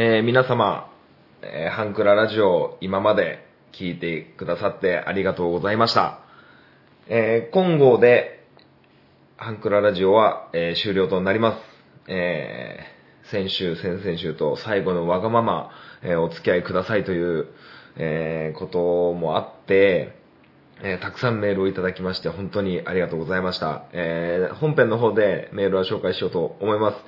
皆様、ハンクララジオ今まで聞いてくださってありがとうございました。今後でハンクララジオは、終了となります。先週、先々週と最後のわがまま、お付き合いくださいという、こともあって、たくさんメールをいただきまして本当にありがとうございました。本編の方でメールは紹介しようと思います。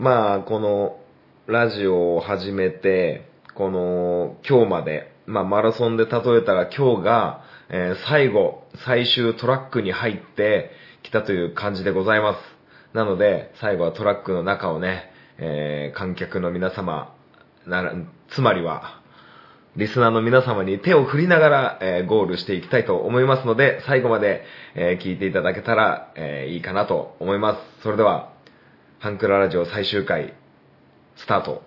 まあこのラジオを始めてこの今日まで、まあマラソンで例えたら今日が、最終トラックに入ってきたという感じでございます。なので最後はトラックの中をね、観客の皆様ならつまりはリスナーの皆様に手を振りながら、ゴールしていきたいと思いますので、最後まで、聞いていただけたら、いいかなと思います。それでは、ハンクララジオ最終回、スタート。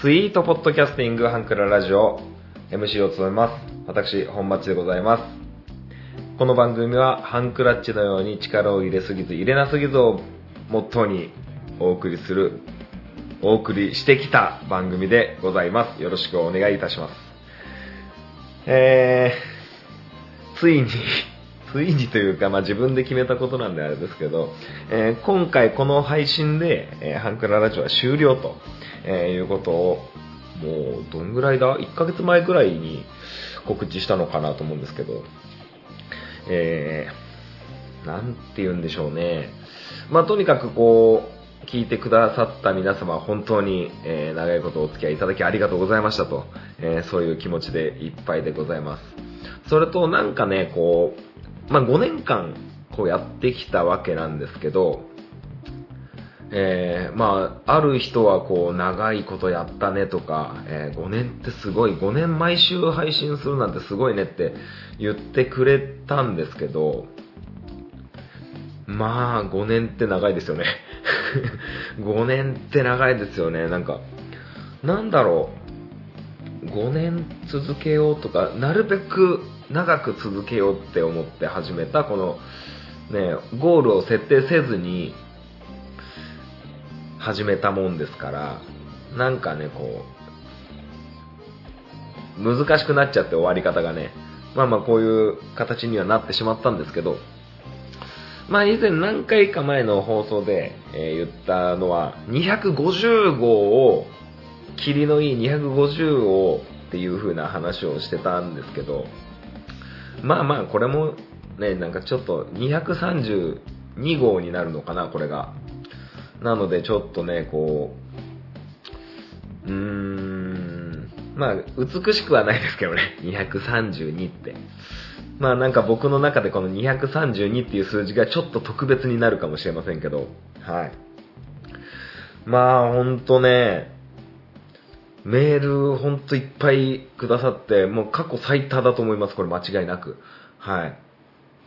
スイートポッドキャスティングハンクララジオ MC を務めます私本町でございます。この番組はハンクラッチのように力を入れすぎず入れなすぎずをモットーにお送りしてきた番組でございます。よろしくお願いいたします。ついにというか、まあ、自分で決めたことなんであれですけど、今回この配信で、ハンクララジオは終了ということをもうどんぐらいだ1ヶ月前くらいに告知したのかなと思うんですけど、なんて言うんでしょうね。まあとにかくこう聞いてくださった皆様本当に、長いことお付き合いいただきありがとうございましたと、そういう気持ちでいっぱいでございます。それとなんかねこう、まあ、5年間こうやってきたわけなんですけど、まあある人はこう長いことやったねとか、5年ってすごい5年毎週配信するなんてすごいねって言ってくれたんですけど、まあ5年って長いですよね5年って長いですよね。なんかなんだろう、5年続けようとかなるべく長く続けようって思って始めたこのねゴールを設定せずに始めたもんですから、なんかねこう難しくなっちゃって終わり方がね、まあまあこういう形にはなってしまったんですけど、まあ以前何回か前の放送で、言ったのは250号を霧のいい250号っていう風な話をしてたんですけど、まあまあこれもねなんかちょっと232号になるのかなこれが。なのでちょっとねこうまあ美しくはないですけどね232って、まあなんか僕の中でこの232っていう数字がちょっと特別になるかもしれませんけど、はい。まあほんとねメールほんといっぱいくださってもう過去最多だと思います。これ間違いなく、はい。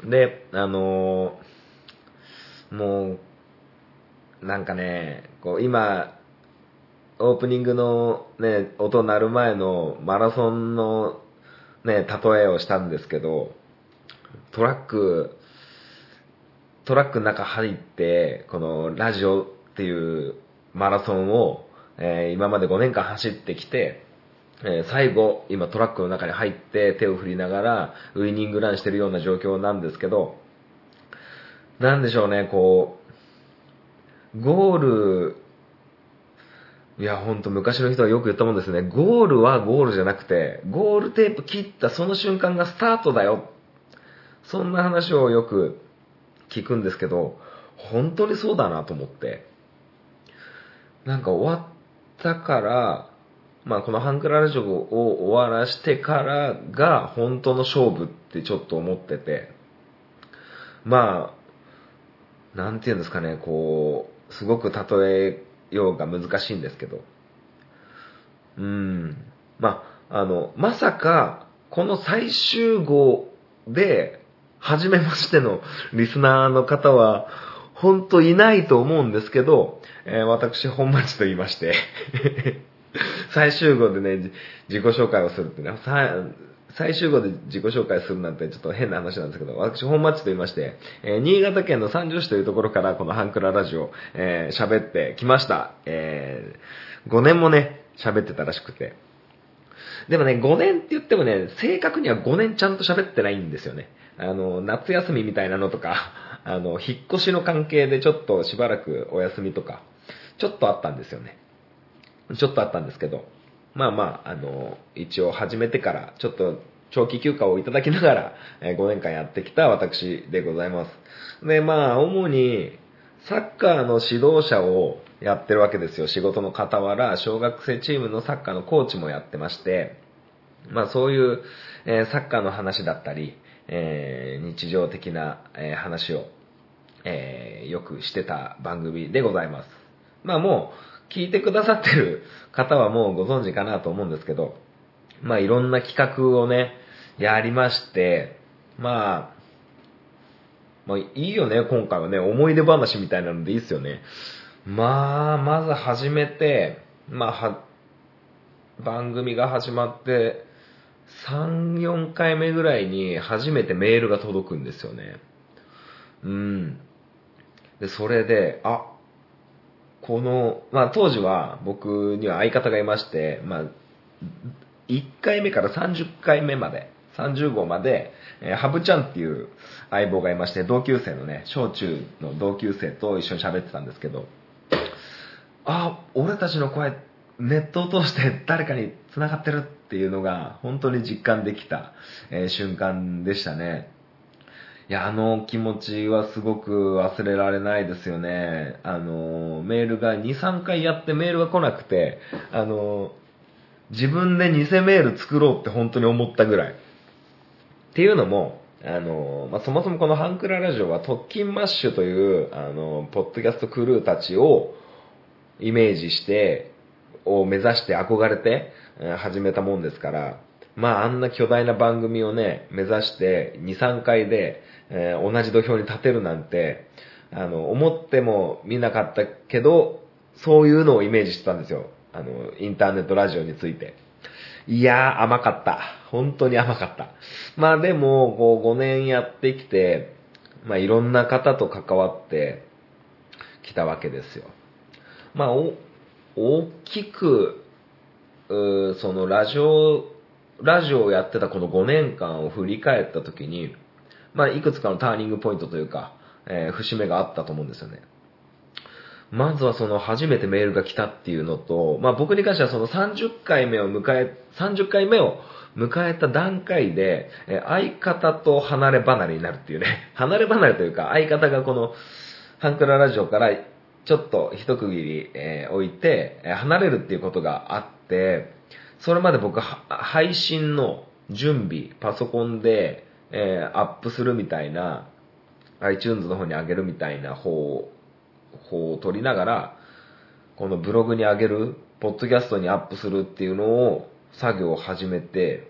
でもうなんかねこう今オープニングの、ね、音鳴る前のマラソンの、ね、例えをしたんですけど、トラックの中入ってこのラジオっていうマラソンを、今まで5年間走ってきて、最後今トラックの中に入って手を振りながらウイニングランしてるような状況なんですけど、なんでしょうねこうゴール、いやほんと昔の人はよく言ったもんですね。ゴールはゴールじゃなくてゴールテープ切ったその瞬間がスタートだよ、そんな話をよく聞くんですけど、本当にそうだなと思って、なんか終わったからまあこのハンクララジオを終わらしてからが本当の勝負ってちょっと思ってて、まあなんていうんですかねこうすごく例えようが難しいんですけど、まさかこの最終号で初めましてのリスナーの方は本当いないと思うんですけど、私本町と言いまして最終号でね自己紹介をするってね、最終号で自己紹介するなんてちょっと変な話なんですけど、私本町と言いまして、新潟県の三条市というところからこのハンクララジオ喋ってきました、5年もね喋ってたらしくて、でもね5年って言ってもね正確には5年ちゃんと喋ってないんですよね。夏休みみたいなのとか引っ越しの関係でちょっとしばらくお休みとかちょっとあったんですよね。ちょっとあったんですけど、まあまあ一応始めてからちょっと長期休暇をいただきながら5年間やってきた私でございます。でまあ主にサッカーの指導者をやってるわけですよ。仕事の傍ら小学生チームのサッカーのコーチもやってまして、まあそういう、サッカーの話だったり、日常的な、話を、よくしてた番組でございます。まあもう聞いてくださってる方はもうご存知かなと思うんですけど、まあいろんな企画をねやりまして、まあいいよね今回はね、思い出話みたいなのでいいですよね。まあまず始めて、番組が始まって3、4回目ぐらいに初めてメールが届くんですよね。でそれで当時は僕には相方がいまして、1回目から30回目まで30号まで、ハブちゃんっていう相棒がいまして、同級生のね小中の同級生と一緒に喋ってたんですけど、俺たちの声ネットを通して誰かに繋がってるっていうのが本当に実感できた、瞬間でしたね。いや、あの気持ちはすごく忘れられないですよね。メールが 2,3 回やってメールが来なくて、自分で偽メール作ろうって本当に思ったぐらい。っていうのもそもそもこのハンクララジオは特勤マッシュというポッドキャストクルーたちをイメージしてを目指して憧れて始めたもんですから、あんな巨大な番組をね目指して 2,3 回で、同じ土俵に立てるなんて思っても見なかったけど、そういうのをイメージしてたんですよ、インターネットラジオについて。いやー、甘かった、本当に甘かった。でもこう5年やってきて、いろんな方と関わってきたわけですよ。大きくそのラジオをやってたこの5年間を振り返った時に、いくつかのターニングポイントというか、節目があったと思うんですよね。まずはその初めてメールが来たっていうのと、僕に関してはその30回目を迎えた段階で、相方と離れ離れになるっていうね離れ離れというか、相方がこのハンクララジオからちょっと一区切り、置いて離れるっていうことがあって、それまで僕は配信の準備、パソコンで、アップするみたいな、 iTunes の方に上げるみたいな方を取りながら、このブログに上げる、ポッドキャストにアップするっていうのを作業を始めて、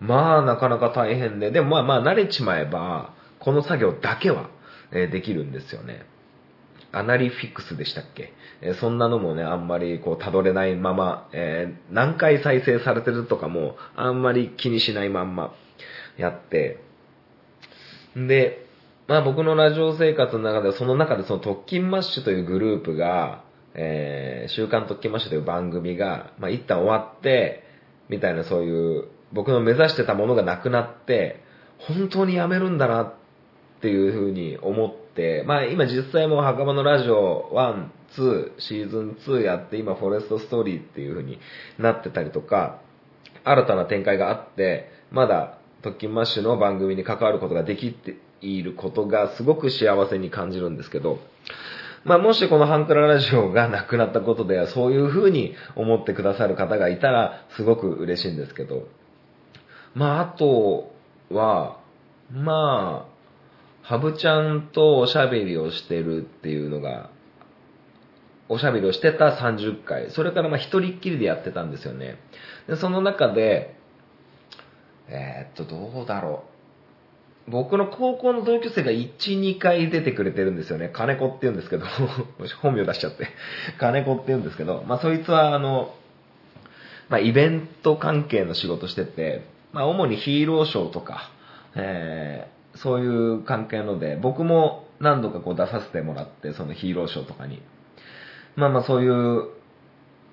なかなか大変で、でも慣れちまえばこの作業だけは、できるんですよね。アナリフィックスでしたっけ、そんなのもねあんまりこうたどれないまま、何回再生されてるとかもあんまり気にしないまんまやって、で僕のラジオ生活の中で、その特勤マッシュというグループが、週刊特勤マッシュという番組が、一旦終わってみたいな、そういう僕の目指してたものがなくなって、本当にやめるんだなっていうふうに思って、今実際もう墓場のラジオ1、2シーズン2やって、今フォレストストーリーっていうふうになってたりとか、新たな展開があって、まだ特勤マッシュの番組に関わることができていることがすごく幸せに感じるんですけど、もしこのハンクララジオがなくなったことでそういう風に思ってくださる方がいたらすごく嬉しいんですけど、あとはハブちゃんとおしゃべりをしてるっていうのが、おしゃべりをしてた30回、それから一人っきりでやってたんですよね。でその中でどうだろう僕の高校の同級生が1、2回出てくれてるんですよね。金子って言うんですけど本名出しちゃって金子って言うんですけど、まあ、そいつはイベント関係の仕事してて、まあ、主にヒーローショーとか、そういう関係ので、僕も何度かこう出させてもらって、そのヒーローショーとかにまあそういう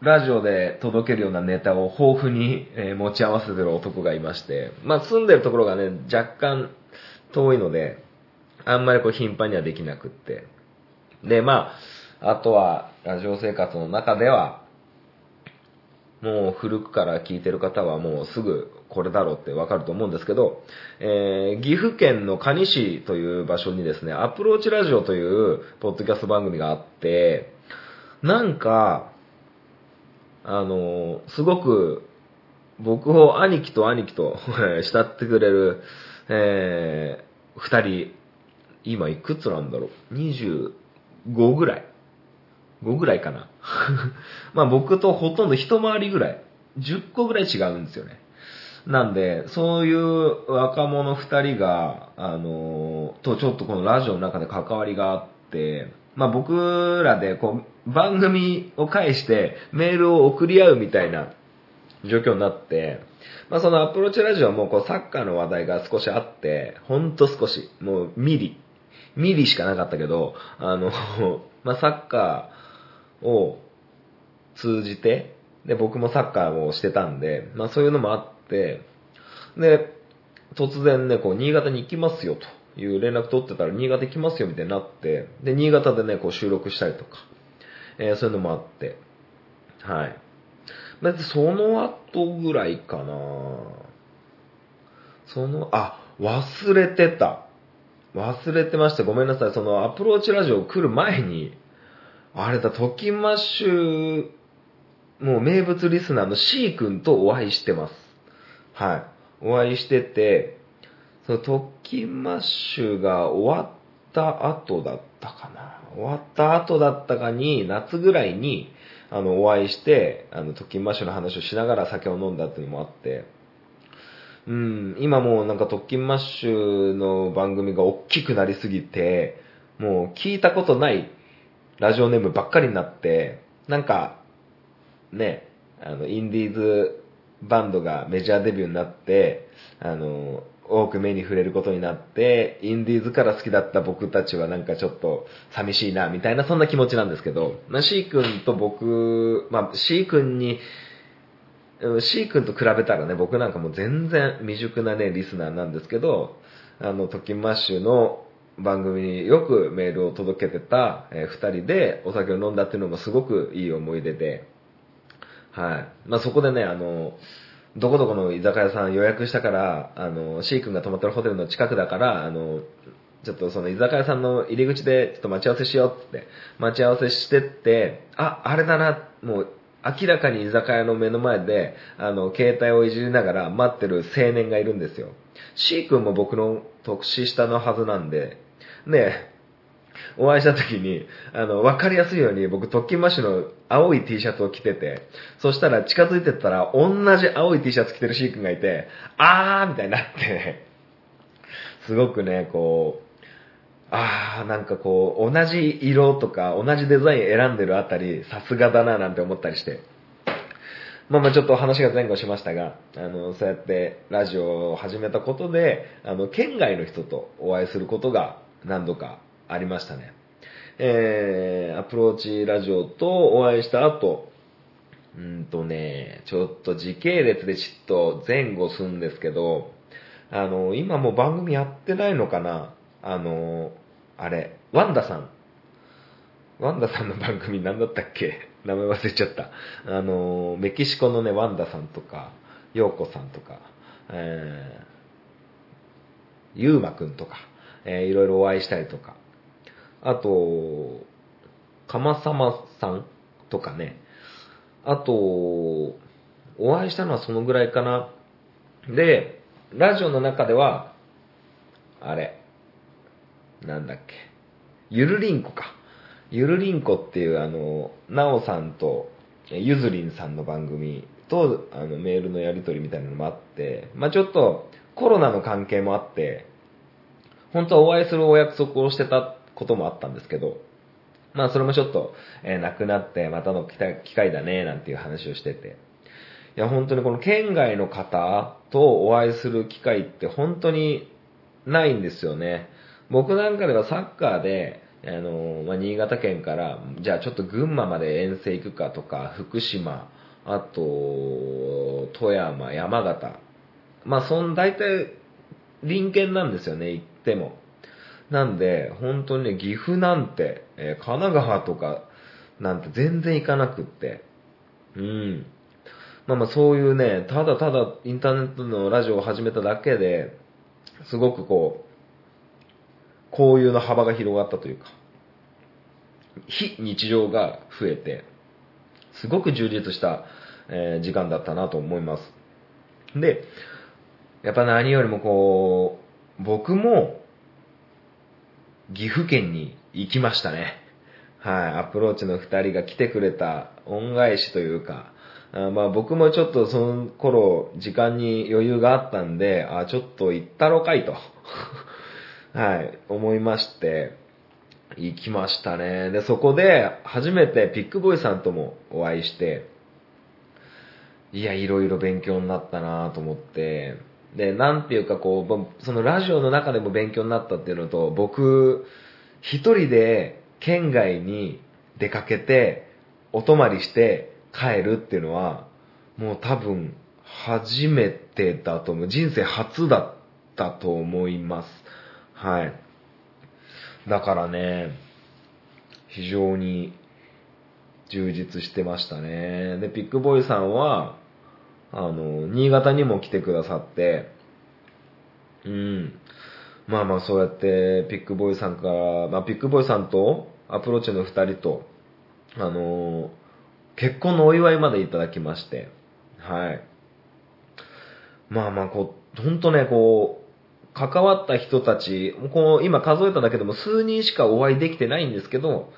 ラジオで届けるようなネタを豊富に持ち合わせてる男がいまして、まあ住んでるところがね若干遠いので、あんまりこう頻繁にはできなくって、でまああとはラジオ生活の中ではもう古くから聞いてる方はもうすぐこれだろうってわかると思うんですけど、岐阜県の可児市という場所にですね、アプローチラジオというポッドキャスト番組があって、なんかすごく僕を兄貴と慕ってくれる2人、今いくつなんだろう、25ぐらいかなまあ僕とほとんど一回りぐらい、10個ぐらい違うんですよね。なんでそういう若者2人がとちょっとこのラジオの中で関わりがあって、まあ僕らでこう番組を介してメールを送り合うみたいな状況になって、まあそのアプローチラジオはもうこうサッカーの話題が少しあって、ほんと少し、もうミリしかなかったけど、まあサッカーを通じて、で僕もサッカーをしてたんで、まあそういうのもあって、で突然ねこう新潟に行きますよという連絡取ってたら、新潟行きますよみたいになって、で新潟でねこう収録したりとか、そういうのもあって、はい、その後ぐらいかな、忘れてました、ごめんなさい。そのアプローチラジオ来る前に、あれだ、トキマッシュもう名物リスナーの C 君とお会いしてます。はい、お会いしてて、そのトキマッシュが終わった後だったかに、夏ぐらいにお会いして、トキンマッシュの話をしながら酒を飲んだっていうのもあって、今もうなんかトキンマッシュの番組が大きくなりすぎて、もう聞いたことないラジオネームばっかりになって、なんか、ね、インディーズバンドがメジャーデビューになって、多く目に触れることになって、インディーズから好きだった僕たちはなんかちょっと寂しいなみたいな、そんな気持ちなんですけど、C 君と僕、まあ C 君と比べたらね、僕なんかもう全然未熟なねリスナーなんですけど、トキマッシュの番組によくメールを届けてた2人でお酒を飲んだっていうのもすごくいい思い出で、はい、まあそこでねどこどこの居酒屋さん予約したから、C 君が泊まってるホテルの近くだから、ちょっとその居酒屋さんの入り口でちょっと待ち合わせしようって待ち合わせしてって、あれだな、もう明らかに居酒屋の目の前で携帯をいじりながら待ってる青年がいるんですよ。 C 君も僕の年下のはずなんでね、お会いした時にわかりやすいように僕特勤マッシュの青い T シャツを着てて、そしたら近づいてったら同じ青い T シャツ着てる C 君がいて、みたいになってすごくねこうなんかこう同じ色とか同じデザイン選んでるあたりさすがだななんて思ったりして、まあちょっと話が前後しましたが、そうやってラジオを始めたことで県外の人とお会いすることが何度かありましたね。アプローチラジオとお会いした後、ちょっと時系列でちょっと前後するんですけど、今もう番組やってないのかな、ワンダさんの番組なんだったっけ名前忘れちゃった。メキシコのねワンダさんとかヨーコさんとか、ユーマくんとか、いろいろお会いしたりとか、あとかまさまさんとかね、あとお会いしたのはそのぐらいかな。でラジオの中ではゆるりんこっていうなおさんとゆずりんさんの番組とメールのやり取りみたいなのもあって、まあちょっとコロナの関係もあって本当はお会いするお約束をしてたこともあったんですけど、まあそれもちょっと、なくなってまたの機会だねなんていう話をしてて、いや本当にこの県外の方とお会いする機会って本当にないんですよね。僕なんかではサッカーで新潟県からじゃあちょっと群馬まで遠征行くかとか、福島、あと富山、山形、まあその大体隣県なんですよね、行っても。なんで本当にね、岐阜なんて、神奈川とかなんて全然行かなくって、まあまあそういうね、ただただインターネットのラジオを始めただけですごくこう交友の幅が広がったというか、非日常が増えてすごく充実した時間だったなと思います。でやっぱ何よりもこう僕も岐阜県に行きましたね。はい、アプローチの二人が来てくれた恩返しというか、まあ僕もちょっとその頃時間に余裕があったんで、ちょっと行ったろかいとはい思いまして行きましたね。でそこで初めてピックボーイさんともお会いして、いやいろいろ勉強になったなと思って、でなんていうかこうそのラジオの中でも勉強になったっていうのと、僕一人で県外に出かけてお泊まりして帰るっていうのはもう多分初めてだと思う、人生初だったと思います。はい、だからね非常に充実してましたね。でピックボーイさんは新潟にも来てくださって、まあまあそうやってピックボーイさんから、まあピックボーイさんとアプローチの二人と、結婚のお祝いまでいただきまして、はい。まあまあ本当ね関わった人たち、今数えただけでも数人しかお会いできてないんですけど、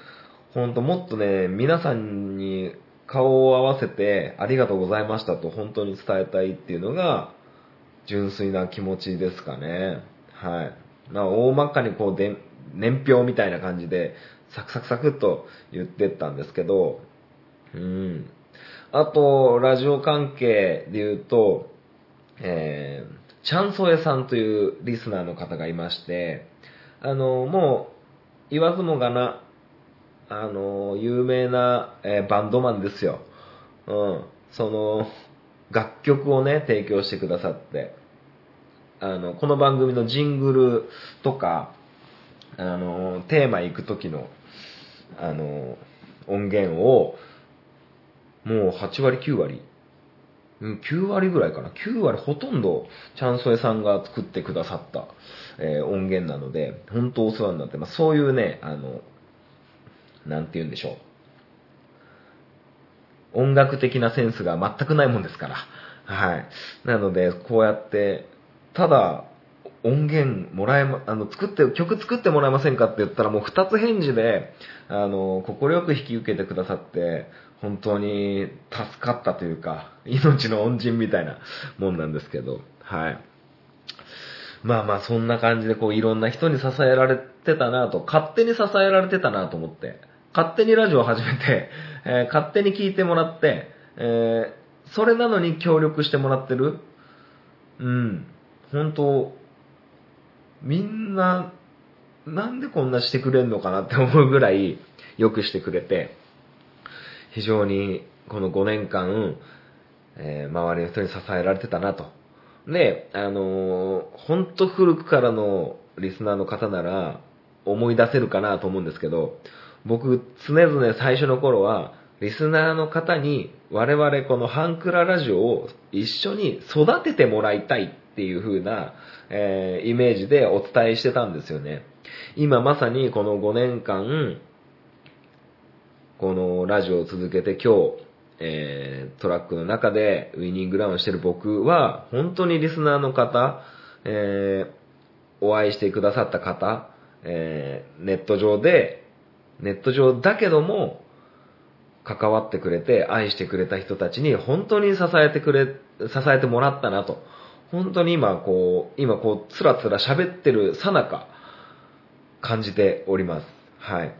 本当もっとね皆さんに顔を合わせてありがとうございましたと本当に伝えたいっていうのが純粋な気持ちですかね。はい。まあ大まかに年表みたいな感じでサクサクサクっと言ってったんですけど、あとラジオ関係で言うと、チャンソエさんというリスナーの方がいまして、もう言わずもがな有名な、バンドマンですよ。その楽曲をね提供してくださって、この番組のジングルとかテーマ行く時の音源をもう8割9割、9割ぐらいかな、9割ほとんどチャンソエさんが作ってくださった、音源なので本当お世話になって、まあ、そういうねなんて言うんでしょう、音楽的なセンスが全くないもんですから、はい。なのでこうやってただ音源もらえま曲作ってもらえませんかって言ったらもう2つ返事で快く引き受けてくださって本当に助かったというか命の恩人みたいなもんなんですけど、はい。まあまあそんな感じでいろんな人に支えられてたなと、勝手に支えられてたなと思って、勝手にラジオを始めて、勝手に聞いてもらって、それなのに協力してもらってる。本当みんななんでこんなしてくれんのかなって思うぐらいよくしてくれて、非常にこの5年間、周りの人に支えられてたなと。で、本当古くからのリスナーの方なら思い出せるかなと思うんですけど、僕常々最初の頃はリスナーの方に我々このハンクララジオを一緒に育ててもらいたいっていう風な、イメージでお伝えしてたんですよね。今まさにこの5年間このラジオを続けて今日トラックの中でウィニングラウンしてる僕は本当にリスナーの方、お会いしてくださった方、ネット上だけども関わってくれて愛してくれた人たちに本当に支えてもらったなと、本当に今つらつら喋ってるさなか感じております。はい。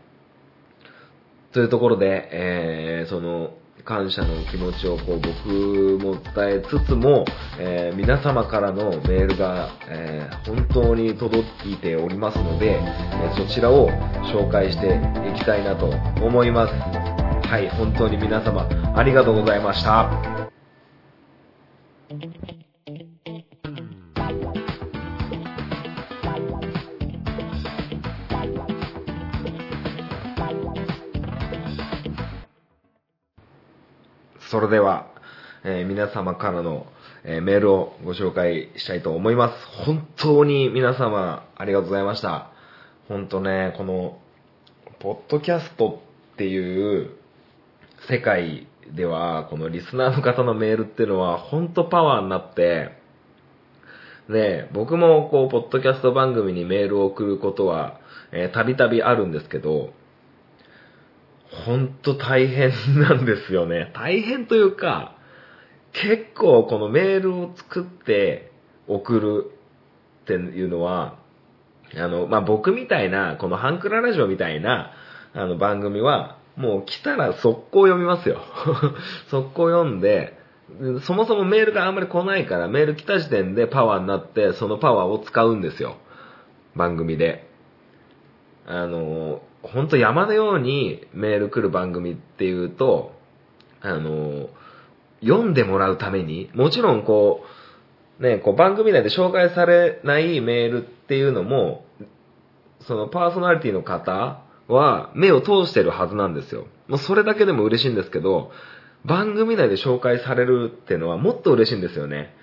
というところで、その感謝の気持ちをこう僕も伝えつつも、皆様からのメールが、本当に届いておりますので、そちらを紹介していきたいなと思います。はい、本当に皆様ありがとうございました。それでは、皆様からの、メールをご紹介したいと思います。本当に皆様ありがとうございました。本当ね、このポッドキャストっていう世界ではこのリスナーの方のメールっていうのは本当パワーになって、ね、僕もこうポッドキャスト番組にメールを送ることはたびたびあるんですけど。ほんと大変なんですよね。大変というか、結構このメールを作って送るっていうのは、僕みたいな、このハンクララジオみたいな、番組は、もう来たら速攻読みますよ。速攻読んで、そもそもメールがあんまり来ないから、メール来た時点でパワーになって、そのパワーを使うんですよ。番組で。本当山のようにメール来る番組っていうと、読んでもらうために、もちろんこう、ね、こう番組内で紹介されないメールっていうのも、そのパーソナリティの方は目を通してるはずなんですよ。もうそれだけでも嬉しいんですけど、番組内で紹介されるっていうのはもっと嬉しいんですよね。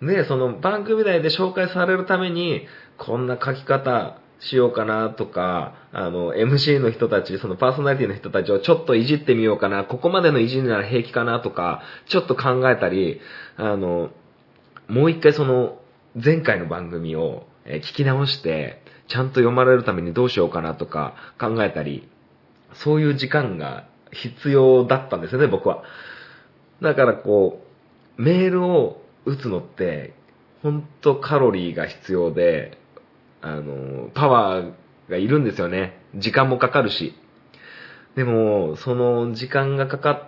で、その番組内で紹介されるために、こんな書き方、しようかなとか、MC の人たち、そのパーソナリティの人たちをちょっといじってみようかな、ここまでのいじりなら平気かなとか、ちょっと考えたり、もう一回その、前回の番組を聞き直して、ちゃんと読まれるためにどうしようかなとか考えたり、そういう時間が必要だったんですよね、僕は。だからこう、メールを打つのって、ほんとカロリーが必要で、パワーがいるんですよね。時間もかかるし。でも、その時間がかかっ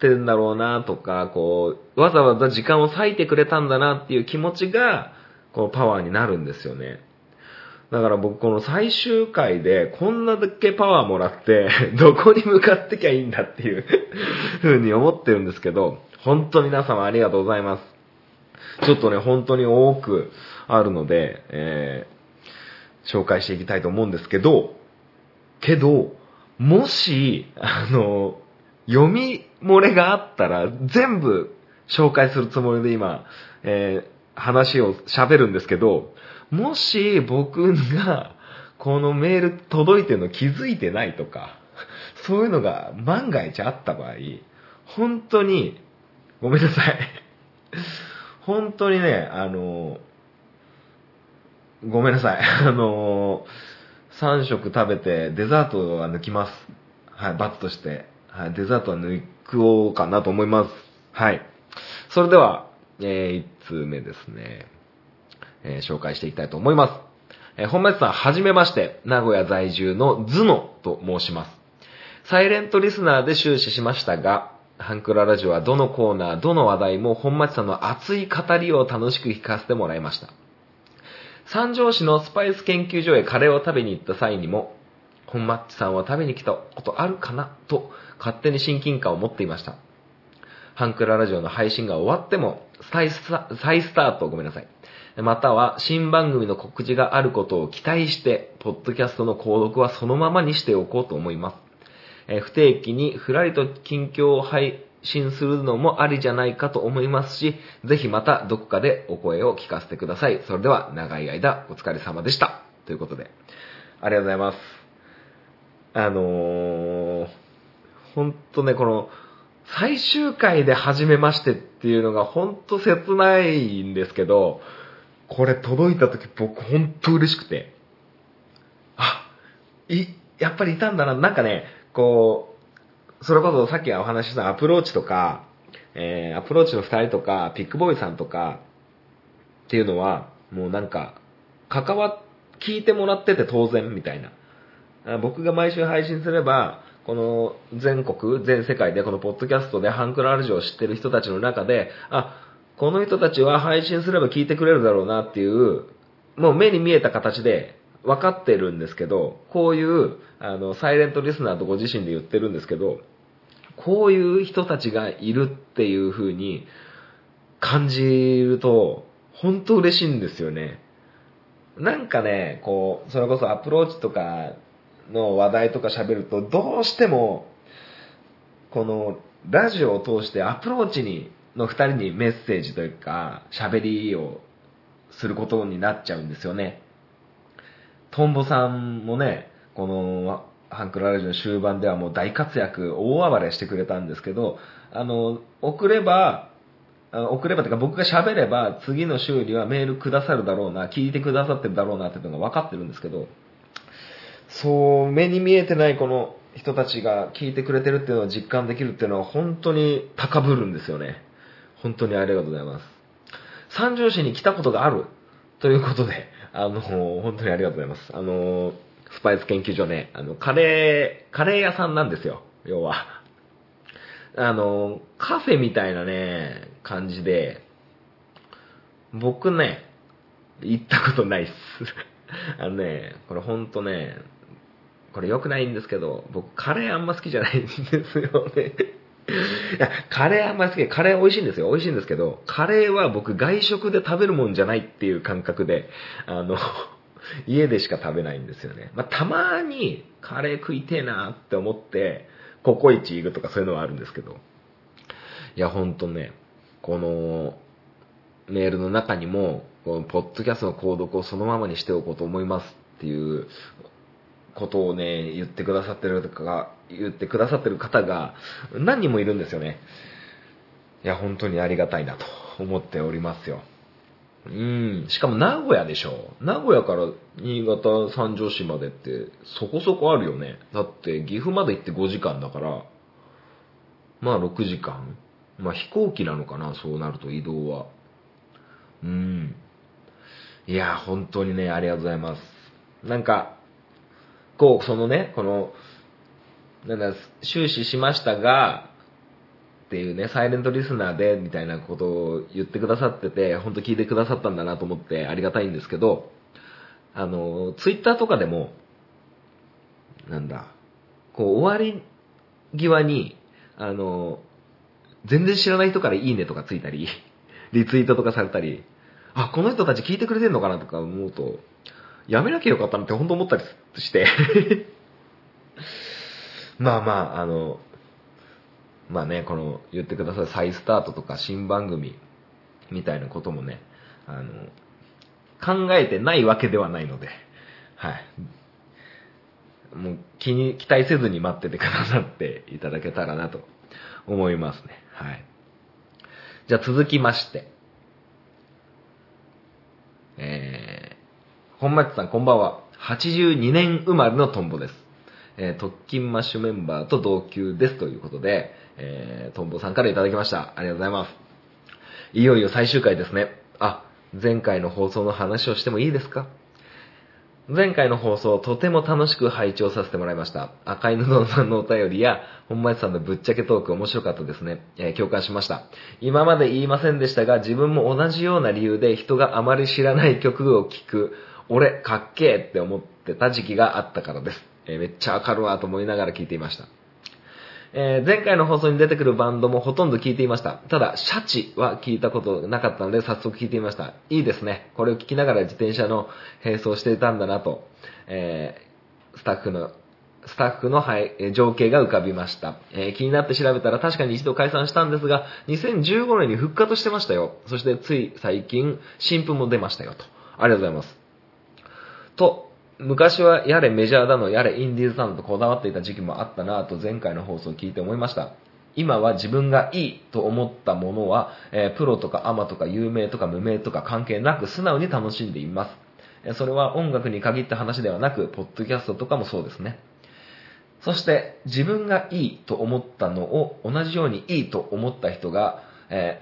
てんだろうなとか、こう、わざわざ時間を割いてくれたんだなっていう気持ちが、こう、パワーになるんですよね。だから僕、この最終回で、こんなだけパワーもらって、どこに向かってきゃいいんだっていうふうに思ってるんですけど、本当皆様ありがとうございます。ちょっとね、本当に多くあるので、紹介していきたいと思うんですけど、もし、読み漏れがあったら全部紹介するつもりで今、話を喋るんですけど、もし僕がこのメール届いてるの気づいてないとか、そういうのが万が一あった場合、本当に、ごめんなさい。本当にね、ごめんなさい。3食食べてデザートは抜きます。はい、罰として。はい、デザートは抜こうかなと思います。はい。それでは、1通目ですね、紹介していきたいと思います。本町さん、はじめまして。名古屋在住のズノと申します。サイレントリスナーで終始しましたが、ハンクララジオはどのコーナー、どの話題も本町さんの熱い語りを楽しく聞かせてもらいました。三条市のスパイス研究所へカレーを食べに行った際にも、本マッチさんは食べに来たことあるかなと勝手に親近感を持っていました。ハンクララジオの配信が終わっても再スタート、ごめんなさい。または新番組の告知があることを期待して、ポッドキャストの購読はそのままにしておこうと思います。不定期にふらりと近況を配信するのもありじゃないかと思いますし、ぜひまたどこかでお声を聞かせてください。それでは長い間お疲れ様でした。ということで、ありがとうございます。本当ね、この最終回で初めましてっていうのが本当切ないんですけど、これ届いた時僕本当嬉しくて、やっぱりいたんだな、なんかね、こう、それこそさっきお話ししたアプローチとか、アプローチの2人とか、ピックボーイさんとかっていうのは、もうなんか、関わっ、聞いてもらってて当然みたいな。僕が毎週配信すれば、この全国、全世界でこのポッドキャストでハンクララジオを知ってる人たちの中で、あ、この人たちは配信すれば聞いてくれるだろうなっていう、もう目に見えた形で分かってるんですけど、こういうサイレントリスナーとご自身で言ってるんですけど、こういう人たちがいるっていう風に感じると本当嬉しいんですよね。なんかね、こうそれこそアプローチとかの話題とか喋ると、どうしてもこのラジオを通してアプローチの2人にメッセージというか喋りをすることになっちゃうんですよね。トンボさんもね、このハンクララジオの終盤ではもう大活躍、大暴れしてくれたんですけど、遅ればというか僕が喋れば次の週にはメールくださるだろうな、聞いてくださってるだろうなっていうのが分かってるんですけど、そう目に見えてないこの人たちが聞いてくれてるっていうのを実感できるっていうのは本当に高ぶるんですよね。本当にありがとうございます。三条市に来たことがあるということで、本当にありがとうございます。スパイス研究所ね、カレー屋さんなんですよ、要は。カフェみたいなね、感じで、僕ね、行ったことないっす。これほんとね、これ良くないんですけど、僕カレーあんま好きじゃないんですよね。いや、カレーあんまり好きで、カレー美味しいんですよ。美味しいんですけど、カレーは僕外食で食べるもんじゃないっていう感覚で、家でしか食べないんですよね。まあ、たまにカレー食いてえなって思って、ココイチ行くとかそういうのはあるんですけど。いや、ほんとね、このメールの中にも、このポッドキャストの購読をそのままにしておこうと思いますっていうことをね、言ってくださってる方が何人もいるんですよね。いや、本当にありがたいなと思っておりますよ。しかも名古屋でしょ。名古屋から新潟、三条市までってそこそこあるよね。だって岐阜まで行って5時間だから、まあ6時間。まあ飛行機なのかな、そうなると移動は。いや、本当にね、ありがとうございます。なんか、こう、そのね、この、なんだ、終始しましたがっていうね、サイレントリスナーでみたいなことを言ってくださってて、本当聞いてくださったんだなと思ってありがたいんですけど、ツイッターとかでもなんだ、こう終わり際に全然知らない人からいいねとかついたり、リツイートとかされたり、あ、この人たち聞いてくれてんのかなとか思うと、やめなきゃよかったなって本当思ったりしてまあまあ、まあね、この言ってくださる再スタートとか新番組みたいなこともね、考えてないわけではないので、はい。もう期待せずに待っててくださっていただけたらなと思いますね。はい。じゃあ続きまして、本町さんこんばんは。82年生まれのトンボです。特勤マッシュメンバーと同級ですということで、トンボさんからいただきました。ありがとうございます。いよいよ最終回ですね。あ、前回の放送の話をしてもいいですか？前回の放送とても楽しく拝聴させてもらいました。赤い布さんのお便りや本町さんのぶっちゃけトーク面白かったですね。共感しました。今まで言いませんでしたが、自分も同じような理由で人があまり知らない曲を聴く、俺かっけーって思ってた時期があったからです。めっちゃわかるわと思いながら聞いていました。前回の放送に出てくるバンドもほとんど聞いていました。ただ、シャチは聞いたことなかったので早速聞いてみました。いいですね。これを聞きながら自転車の並走していたんだなと、スタッフの情景が浮かびました。気になって調べたら確かに一度解散したんですが、2015年に復活してましたよ。そしてつい最近、新譜も出ましたよと。ありがとうございます。と、昔はやれメジャーだのやれインディーズだのとこだわっていた時期もあったなぁと前回の放送を聞いて思いました。今は自分がいいと思ったものは、プロとかアマとか有名とか無名とか関係なく素直に楽しんでいます。それは音楽に限った話ではなくポッドキャストとかもそうですね。そして自分がいいと思ったのを同じようにいいと思った人が、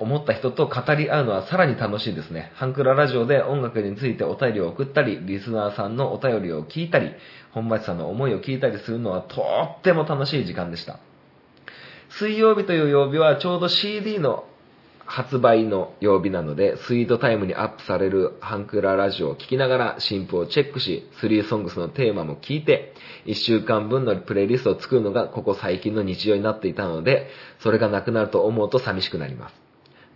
思った人と語り合うのはさらに楽しいですね。ハンクララジオで音楽についてお便りを送ったり、リスナーさんのお便りを聞いたり、本町さんの思いを聞いたりするのはとっても楽しい時間でした。水曜日という曜日はちょうど CD の発売の曜日なので、スイートタイムにアップされるハンクララジオを聞きながら新譜をチェックし、3ソングスのテーマも聞いて、1週間分のプレイリストを作るのがここ最近の日常になっていたので、それがなくなると思うと寂しくなります。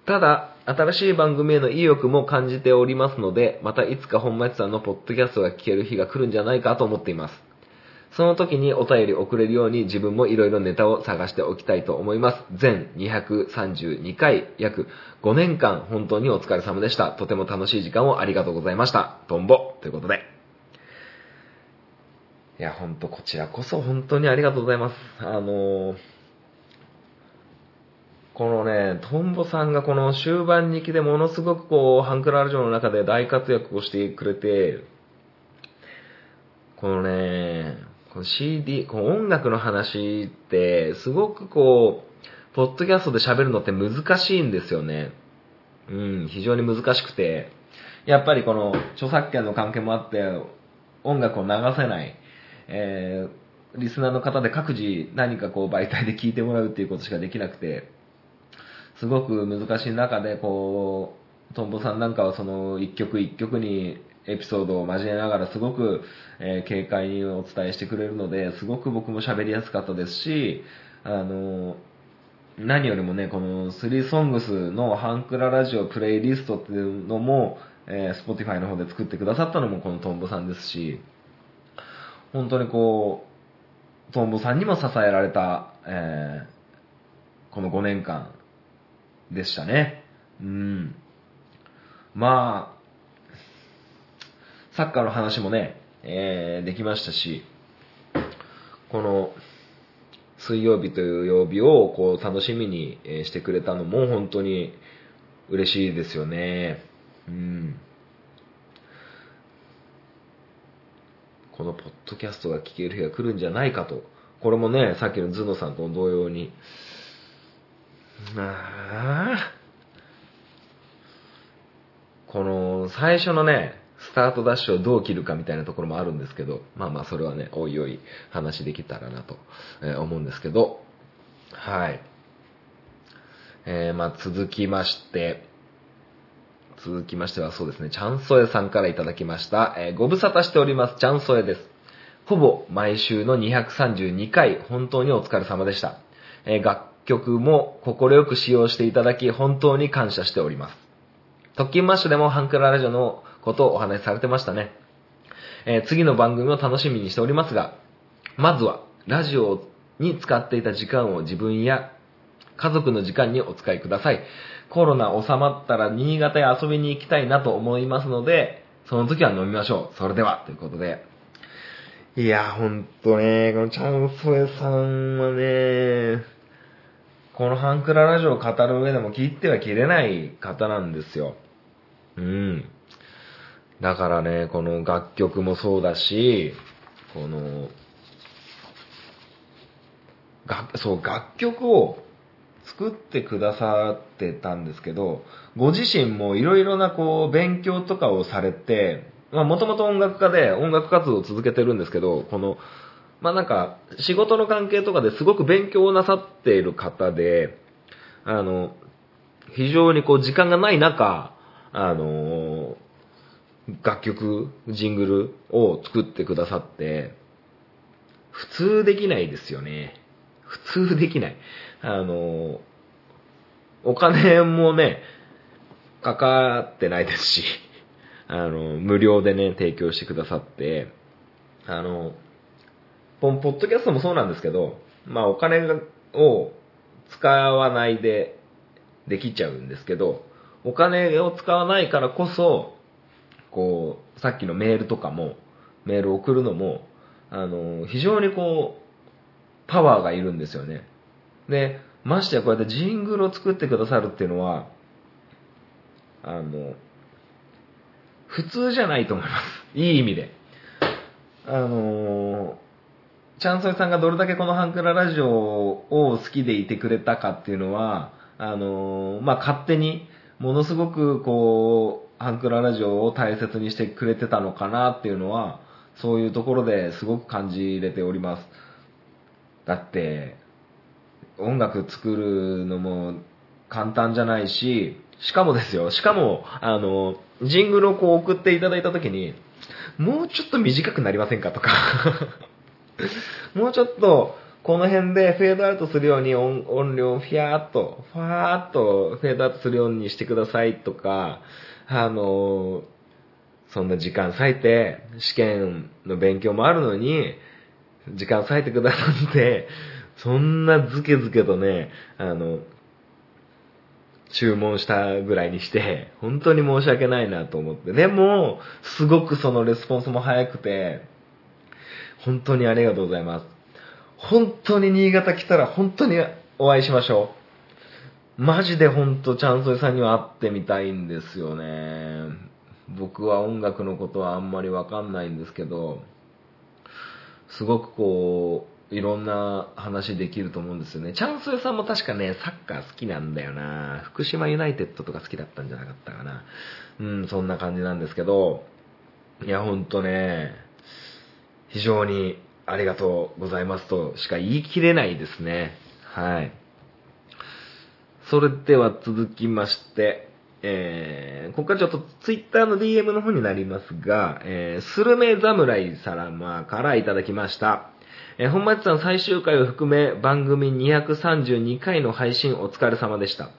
ただ、新しい番組への意欲も感じておりますので、またいつか本町さんのポッドキャストが聞ける日が来るんじゃないかと思っています。その時にお便り送れるように自分もいろいろネタを探しておきたいと思います。全232回、約5年間本当にお疲れ様でした。とても楽しい時間をありがとうございました。とんぼということで。いや、ほんとこちらこそ本当にありがとうございます。このね、とんぼさんがこの終盤に来てものすごくこう、ハンクララジオの中で大活躍をしてくれて、このね、この CD、この音楽の話って、すごくこう、ポッドキャストで喋るのって難しいんですよね。うん、非常に難しくて、やっぱりこの著作権の関係もあって、音楽を流せない、リスナーの方で各自何かこう媒体で聞いてもらうっていうことしかできなくて、すごく難しい中で、こう、とんぼさんなんかはその一曲一曲にエピソードを交えながらすごく、軽快にお伝えしてくれるので、すごく僕も喋りやすかったですし、何よりもね、この3ソングスのハンクララジオプレイリストっていうのも、Spotify の方で作ってくださったのもこのとんぼさんですし、本当にこう、とんぼさんにも支えられた、この5年間、でしたね。うん。まあ、サッカーの話もね、できましたし、この水曜日という曜日をこう楽しみにしてくれたのも本当に嬉しいですよね。うん。このポッドキャストが聞ける日が来るんじゃないかと、これもね、さっきのズノさんと同様に。この最初のねスタートダッシュをどう切るかみたいなところもあるんですけど、まあまあそれはねおいおい話できたらなと思うんですけど、はい、まあ続きましてはそうですね、チャンソエさんからいただきました、ご無沙汰しておりますチャンソエです。ほぼ毎週の232回本当にお疲れ様でした。楽曲も心よく使用していただき本当に感謝しております。特勤マッシュでもハンクララジオのことをお話しされてましたね、次の番組を楽しみにしておりますが、まずはラジオに使っていた時間を自分や家族の時間にお使いください。コロナ収まったら新潟へ遊びに行きたいなと思いますので、その時は飲みましょう。それではということで、いやほんとね、このチャンソエさんはね、このハンクララジオを語る上でも切っては切れない方なんですよ。うん。だからね、この楽曲もそうだし、この、楽曲を作ってくださってたんですけど、ご自身もいろいろなこう、勉強とかをされて、まあもともと音楽家で音楽活動を続けてるんですけど、この、まあなんか仕事の関係とかですごく勉強をなさっている方で、非常にこう時間がない中、楽曲、ジングルを作ってくださって、普通できないですよね。普通できない。お金もね、かかってないですし、無料でね、提供してくださって、ポッドキャストもそうなんですけど、まあお金を使わないでできちゃうんですけど、お金を使わないからこそ、こう、さっきのメールとかも、メールを送るのも、非常にこう、パワーがいるんですよね。で、ましてやこうやってジングルを作ってくださるっていうのは、普通じゃないと思います。いい意味で。チャンソイさんがどれだけこのハンクララジオを好きでいてくれたかっていうのは、まあ、勝手にものすごくこうハンクララジオを大切にしてくれてたのかなっていうのはそういうところですごく感じれております。だって音楽作るのも簡単じゃないし、しかもですよ、しかもジングルをこう送っていただいた時にもうちょっと短くなりませんかとかもうちょっとこの辺でフェードアウトするように音量をフィヤーっとファーっとフェードアウトするようにしてくださいとか、そんな時間割いて試験の勉強もあるのに時間割いてくださってそんなズケズケとね注文したぐらいにして本当に申し訳ないなと思って、でもすごくそのレスポンスも早くて本当にありがとうございます。本当に新潟来たら本当にお会いしましょう。マジで本当チャンソイさんには会ってみたいんですよね。僕は音楽のことはあんまりわかんないんですけど、すごくこういろんな話できると思うんですよね。チャンソイさんも確かねサッカー好きなんだよな。福島ユナイテッドとか好きだったんじゃなかったかな。そんな感じなんですけど、いや本当ね非常にありがとうございますとしか言い切れないですね。はい。それでは続きまして、ここからちょっとツイッターの DM の方になりますが、スルメ侍さらまからいただきました。本町さん最終回を含め番組232回の配信お疲れ様でした。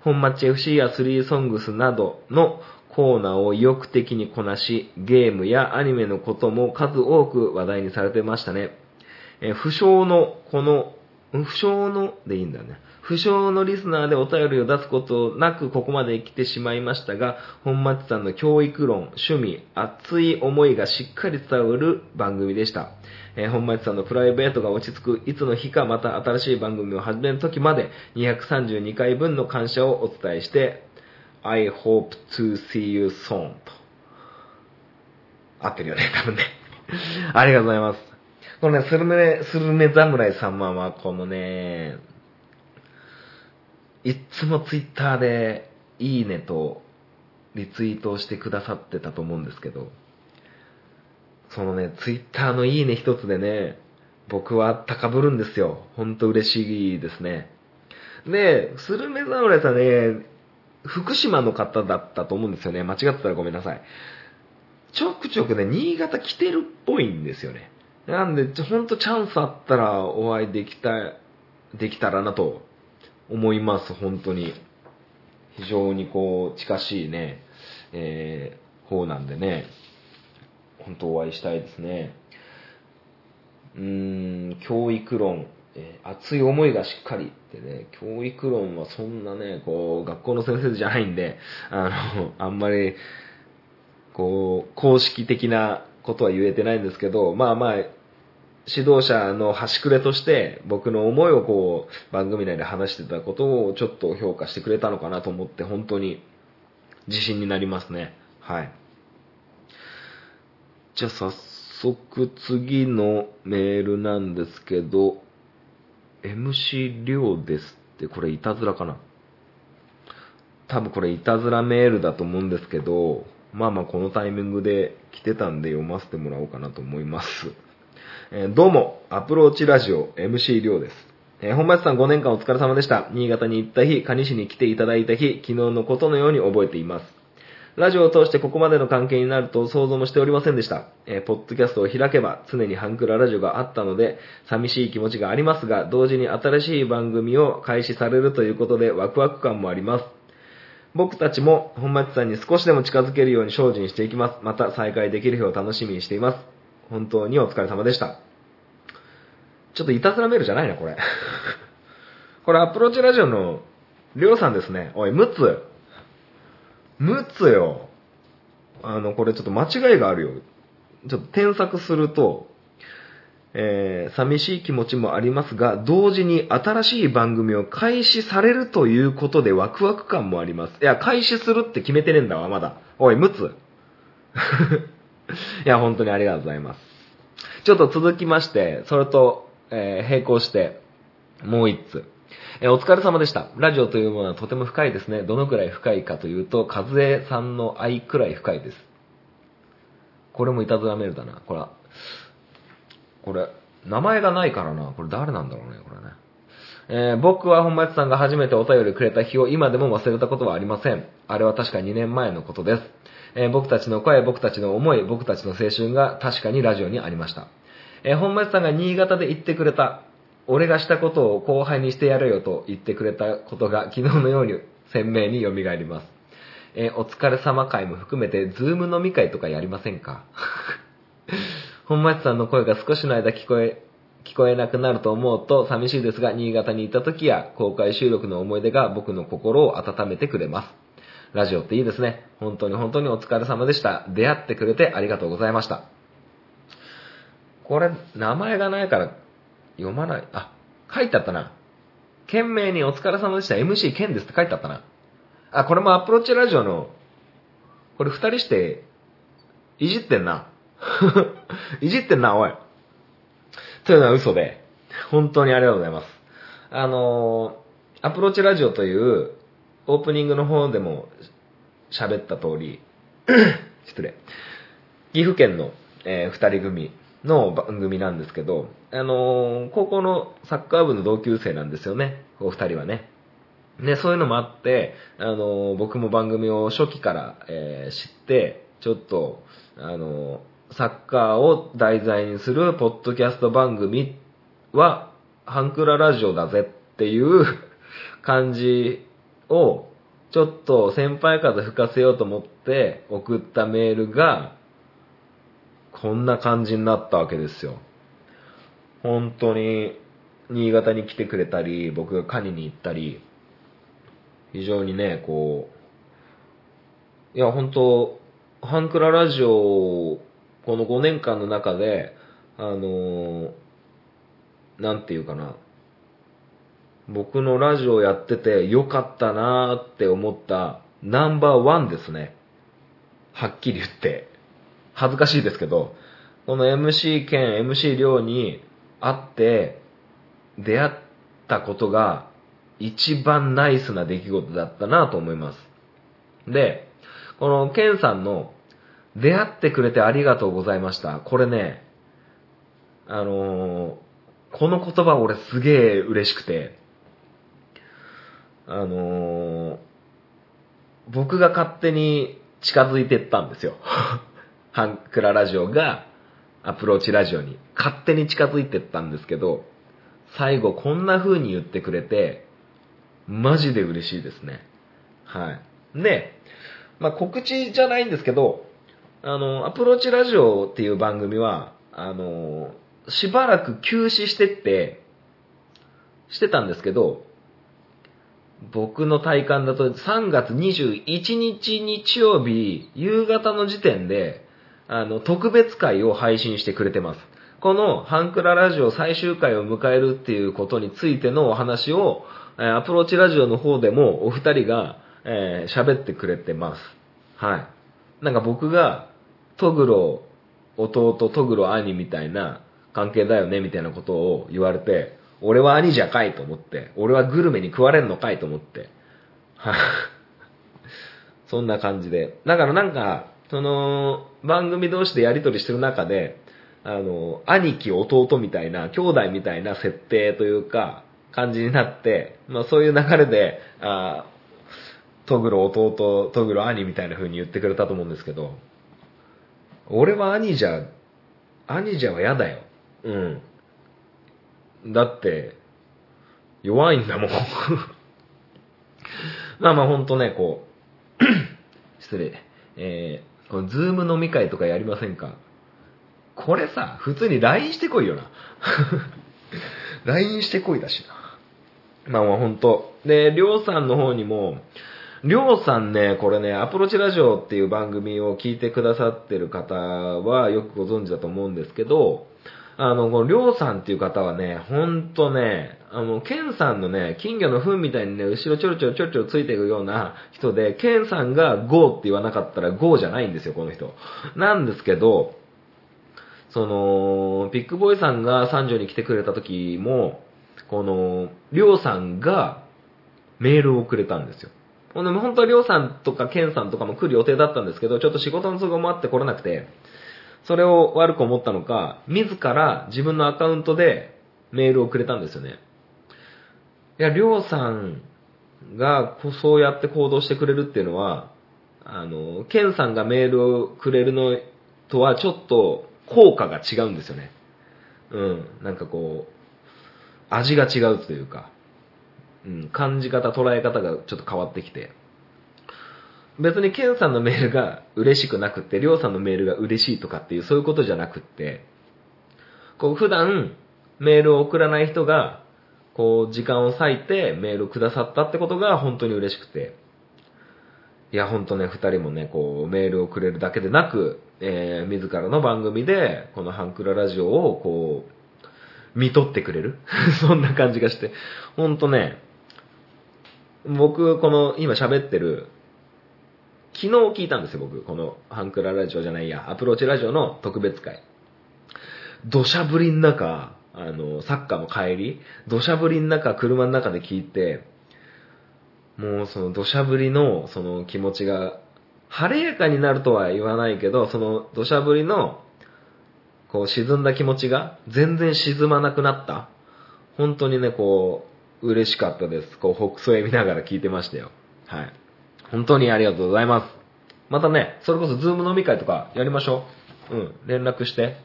本町 FC や3ソングスなどのコーナーを意欲的にこなし、ゲームやアニメのことも数多く話題にされてましたね。不詳のリスナーでお便りを出すことなくここまで来てしまいましたが、本町さんの教育論、趣味、熱い思いがしっかり伝わる番組でした。本町さんのプライベートが落ち着くいつの日かまた新しい番組を始める時まで232回分の感謝をお伝えして、I hope to see you soon と合ってるよね多分ねありがとうございます。このねスルメ侍様はこのねいつもツイッターでいいねとリツイートをしてくださってたと思うんですけど、そのねツイッターのいいね一つでね僕は高ぶるんですよ。ほんと嬉しいですね。でスルメ侍さんね福島の方だったと思うんですよね。間違ってたらごめんなさい。ちょくちょくね新潟来てるっぽいんですよね。なんでほんとチャンスあったらお会いできたらなと思います。本当に非常にこう近しいね、方なんでね本当お会いしたいですね。教育論、熱い思いがしっかりってね、教育論はそんなねこう学校の先生じゃないんであんまりこう公式的なことは言えてないんですけど、まあ指導者の端くれとして僕の思いをこう番組内で話してたことをちょっと評価してくれたのかなと思って本当に自信になりますね。はい。じゃあ早速次のメールなんですけど、MC りょうですってこれいたずらかな。多分これいたずらメールだと思うんですけど、まあこのタイミングで来てたんで読ませてもらおうかなと思います。どうもアプローチラジオ MC りょうです。本町さん5年間お疲れ様でした。新潟に行った日、蟹市に来ていただいた日、昨日のことのように覚えています。ラジオを通してここまでの関係になると想像もしておりませんでした。ポッドキャストを開けば常にハンクララジオがあったので寂しい気持ちがありますが、同時に新しい番組を開始されるということでワクワク感もあります。僕たちも本町さんに少しでも近づけるように精進していきます。また再会できる日を楽しみにしています。本当にお疲れ様でした。ちょっといたずらメールじゃないなこれ。これアプローチラジオのりょうさんですね。おいムツよ。これちょっと間違いがあるよ。ちょっと添削すると、寂しい気持ちもありますが、同時に新しい番組を開始されるということでワクワク感もあります。いや、開始するって決めてねえんだわ、まだ。おい、ムツ。いや、本当にありがとうございます。ちょっと続きまして、それと、並行して、もう一つ。お疲れ様でした。ラジオというものはとても深いですね。どのくらい深いかというと、和江さんの愛くらい深いです。これもいたずらメールだな。これ、名前がないからな。これ誰なんだろうね、これね。僕は本町さんが初めてお便りくれた日を今でも忘れたことはありません。あれは確か2年前のことです。僕たちの声、僕たちの思い、僕たちの青春が確かにラジオにありました。本町さんが新潟で言ってくれた、俺がしたことを後輩にしてやれよと言ってくれたことが昨日のように鮮明に蘇ります。お疲れ様会も含めてズーム飲み会とかやりませんか？本町さんの声が少しの間聞こえなくなると思うと寂しいですが、新潟にいた時や公開収録の思い出が僕の心を温めてくれます。ラジオっていいですね。本当に本当にお疲れ様でした。出会ってくれてありがとうございました。これ名前がないから読まない。あ、書いてあったな。懸命にお疲れ様でした。MC ケンですって書いてあったな。あ、これもアプローチラジオの、これ二人していじってんな。いじってんな、おい。というのは嘘で、本当にありがとうございます。アプローチラジオというオープニングの方でも喋った通り、失礼。岐阜県の、二人組の番組なんですけど、高校のサッカー部の同級生なんですよね、お二人はね。で、そういうのもあって、僕も番組を初期から、知って、ちょっと、サッカーを題材にするポッドキャスト番組はハンクララジオだぜっていう感じをちょっと先輩風吹かせようと思って送ったメールがこんな感じになったわけですよ。本当に新潟に来てくれたり、僕がカニに行ったり、非常にね、こう、いや本当ハンクララジオをこの5年間の中で、なんていうかな、僕のラジオやってて良かったなーって思ったナンバーワンですね。はっきり言って。恥ずかしいですけど、この MC 兼 MC 寮に会って出会ったことが一番ナイスな出来事だったなと思います。で、このケンさんの出会ってくれてありがとうございました。これね、この言葉俺すげえ嬉しくて、僕が勝手に近づいてったんですよ。ハンクララジオがアプローチラジオに勝手に近づいてったんですけど、最後こんな風に言ってくれて、マジで嬉しいですね。はい。で、まあ、告知じゃないんですけど、アプローチラジオっていう番組は、しばらく休止してたんですけど、僕の体感だと3月21日日曜日、夕方の時点で、特別会を配信してくれてます。このハンクララジオ最終回を迎えるっていうことについてのお話を、アプローチラジオの方でもお二人が、喋ってくれてます。はい。なんか僕が、トグロ弟、トグロ兄みたいな関係だよねみたいなことを言われて、俺は兄じゃかいと思って、俺はグルメに食われんのかいと思って、そんな感じで、だからなんかその番組同士でやり取りしてる中で、兄貴弟みたいな兄弟みたいな設定というか感じになって、まあそういう流れで、トグロ弟、トグロ兄みたいな風に言ってくれたと思うんですけど、俺は兄じゃはやだよ。うん。だって、弱いんだもん。まあまあほんとね、こう、失礼。このズーム飲み会とかやりませんか？これさ、普通に LINE してこいよな。LINE してこいだしな。まあまあほんと。で、りょうさんの方にも、りょうさんね、これね、アプローチラジオっていう番組を聞いてくださってる方はよくご存知だと思うんですけど、りょうさんっていう方はね、ほんとね、ケンさんのね、金魚の糞みたいにね、後ろちょろちょろちょろちょろついていくような人で、ケンさんがゴーって言わなかったらゴーじゃないんですよ、この人。なんですけど、その、ビッグボーイさんが三条に来てくれた時も、このりょうさんがメールをくれたんですよ。ほんで本当はりょうさんとかけんさんとかも来る予定だったんですけど、ちょっと仕事の都合もあって来れなくて、それを悪く思ったのか、自ら自分のアカウントでメールをくれたんですよね。いや、りょうさんがそうやって行動してくれるっていうのは、ケンさんがメールをくれるのとはちょっと効果が違うんですよね。なんかこう、味が違うというか、感じ方、捉え方がちょっと変わってきて、別にケンさんのメールが嬉しくなくて、りょうさんのメールが嬉しいとかっていう、そういうことじゃなくって、こう普段メールを送らない人が、こう時間を割いてメールをくださったってことが本当に嬉しくて、いや本当ね、二人もね、こうメールをくれるだけでなく、自らの番組でこのハンクララジオをこう見とってくれるそんな感じがして、本当ね、僕この今喋ってる、昨日聞いたんですよ、僕このハンクララジオじゃないや、アプローチラジオの特別会、土砂降りの中、サッカーの帰り、土砂降りの中、車の中で聞いて、もうその土砂降りのその気持ちが晴れやかになるとは言わないけど、その土砂降りのこう沈んだ気持ちが全然沈まなくなった。本当にね、こう嬉しかったです。こうほくそ笑みながら聞いてましたよ。はい。本当にありがとうございます。またね、それこそズーム飲み会とかやりましょう。連絡して。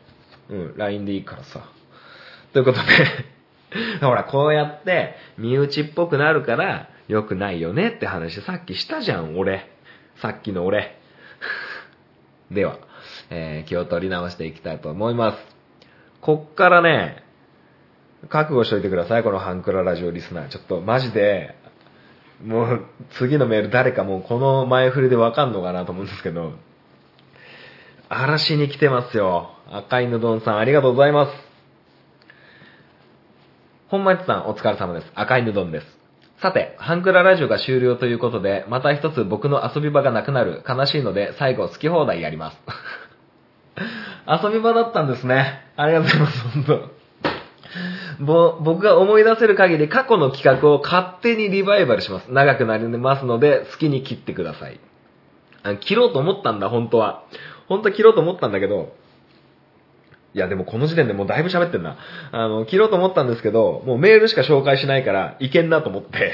LINE でいいからさ。ということで、ほら、こうやって身内っぽくなるから良くないよねって話さっきしたじゃん、俺。さっきの俺。では、気を取り直していきたいと思います。こっからね、覚悟しといてください、このハンクララジオリスナー。ちょっとマジで、もう次のメール誰かもうこの前振りでわかんのかなと思うんですけど、嵐に来てますよ。赤いぬどんさん、ありがとうございます。本町さん、お疲れ様です。赤いぬどんです。さて、ハンクララジオが終了ということで、また一つ僕の遊び場がなくなる。悲しいので最後好き放題やります遊び場だったんですね。ありがとうございます。本当僕が思い出せる限り過去の企画を勝手にリバイバルします。長くなりますので好きに切ってください。切ろうと思ったんだ、本当は切ろうと思ったんだけど、いやでもこの時点でもうだいぶ喋ってんな。切ろうと思ったんですけど、もうメールしか紹介しないからいけんなと思って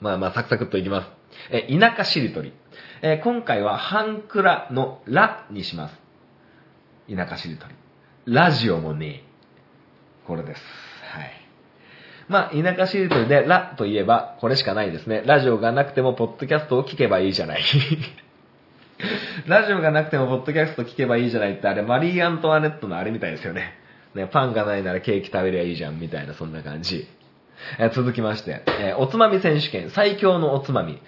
まあサクサクっといきます。田舎しりとり、今回はハンクラのラにします。田舎しりとり、ラジオもねえ、これです。はい。まあ田舎しりとりでラといえばこれしかないですね。ラジオがなくてもポッドキャストを聞けばいいじゃないラジオがなくてもポッドキャスト聞けばいいじゃないって、あれマリー・アントワネットのあれみたいですよね。パンがないならケーキ食べりゃいいじゃんみたいな、そんな感じ。続きまして、おつまみ選手権最強のおつまみ。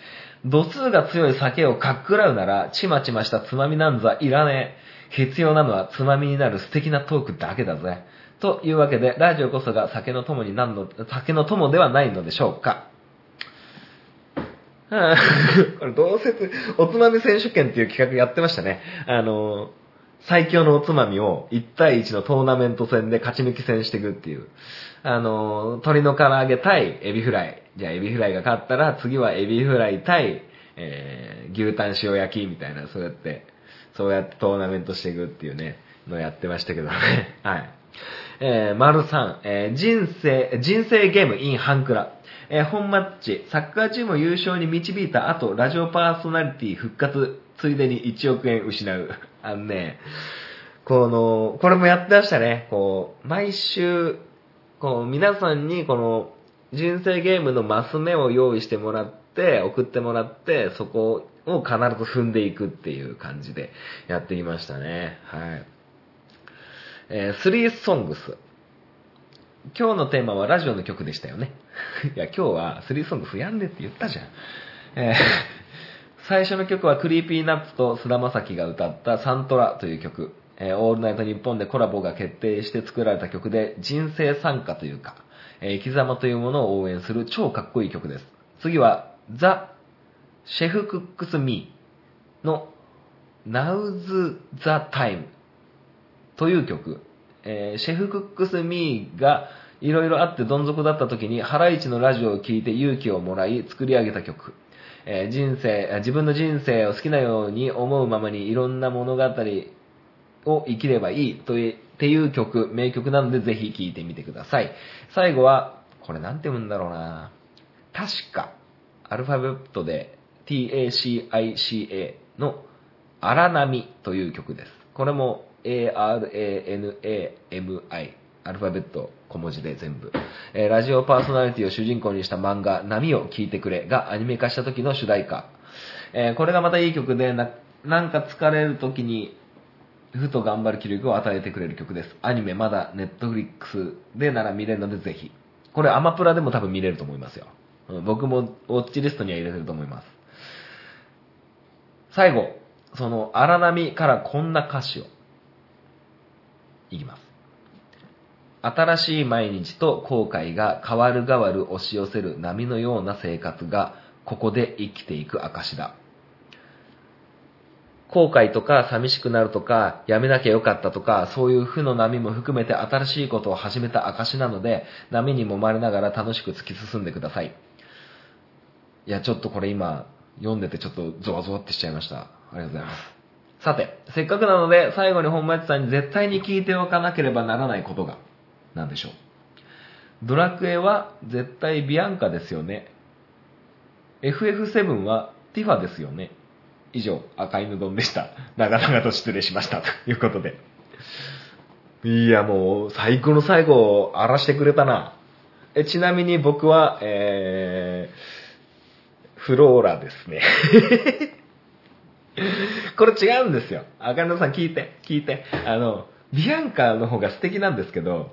度数が強い酒をかっくらうならちまちましたつまみなんざいらねえ。必要なのはつまみになる素敵なトークだけだぜ。というわけでラジオこそが酒の友ではないのでしょうか。これどうせおつまみ選手権っていう企画やってましたね。最強のおつまみを1対1のトーナメント戦で勝ち抜き戦していくっていう。鶏の唐揚げ対エビフライ。じゃあエビフライが勝ったら次はエビフライ対、牛タン塩焼きみたいな、そうやってトーナメントしていくっていうね、のやってましたけどね。はい。丸3、人生ゲーム in ハンクラ。本マッチ、サッカーチームを優勝に導いた後、ラジオパーソナリティ復活、ついでに1億円失う。これもやってましたね。こう、毎週、こう、皆さんにこの、人生ゲームのマス目を用意してもらって、送ってもらって、そこを必ず踏んでいくっていう感じでやってきましたね。はい。3ソングス。今日のテーマはラジオの曲でしたよね。いや、今日は3ソング増やんでって言ったじゃん。最初の曲はクリーピーナッツと菅田将暉が歌ったサントラという曲。オールナイトニッポンでコラボが決定して作られた曲で、人生参加というか、生き様というものを応援する超かっこいい曲です。次はザ・シェフ・クックス・ミーのNow's the Timeという曲。シェフ・クックス・ミーがいろいろあってどん底だった時にハライチのラジオを聞いて勇気をもらい作り上げた曲、自分の人生を好きなように思うままにいろんな物語を生きればいいとっていう曲、名曲なのでぜひ聴いてみてください。最後はこれなんて読むんだろうな、確かアルファベットで TACICA の荒波という曲です。これも ARANAMI、 アルファベット小文字で全部、ラジオパーソナリティを主人公にした漫画波を聴いてくれがアニメ化した時の主題歌、これがまたいい曲で なんか疲れる時にふと頑張る気力を与えてくれる曲です。アニメまだネットフリックスでなら見れるのでぜひ、これアマプラでも多分見れると思いますよ。僕もウォッチリストには入れてると思います。最後、その荒波からこんな歌詞をいきます。新しい毎日と後悔が変わる変わる押し寄せる波のような生活がここで生きていく証だ。後悔とか寂しくなるとかやめなきゃよかったとかそういう負の波も含めて新しいことを始めた証なので、波に揉まれながら楽しく突き進んでください。いやちょっとこれ今読んでてちょっとゾワゾワってしちゃいました。ありがとうございます。さてせっかくなので最後に本間悦さんに絶対に聞いておかなければならないことが何でしょう。ドラクエは絶対ビアンカですよね。 FF7 はティファですよね。以上、赤犬丼でした。長々と失礼しました。ということで。いや、もう、最高の最後を荒らしてくれたな。ちなみに僕は、フローラですね。これ違うんですよ。赤犬丼さん聞いて。ビアンカの方が素敵なんですけど、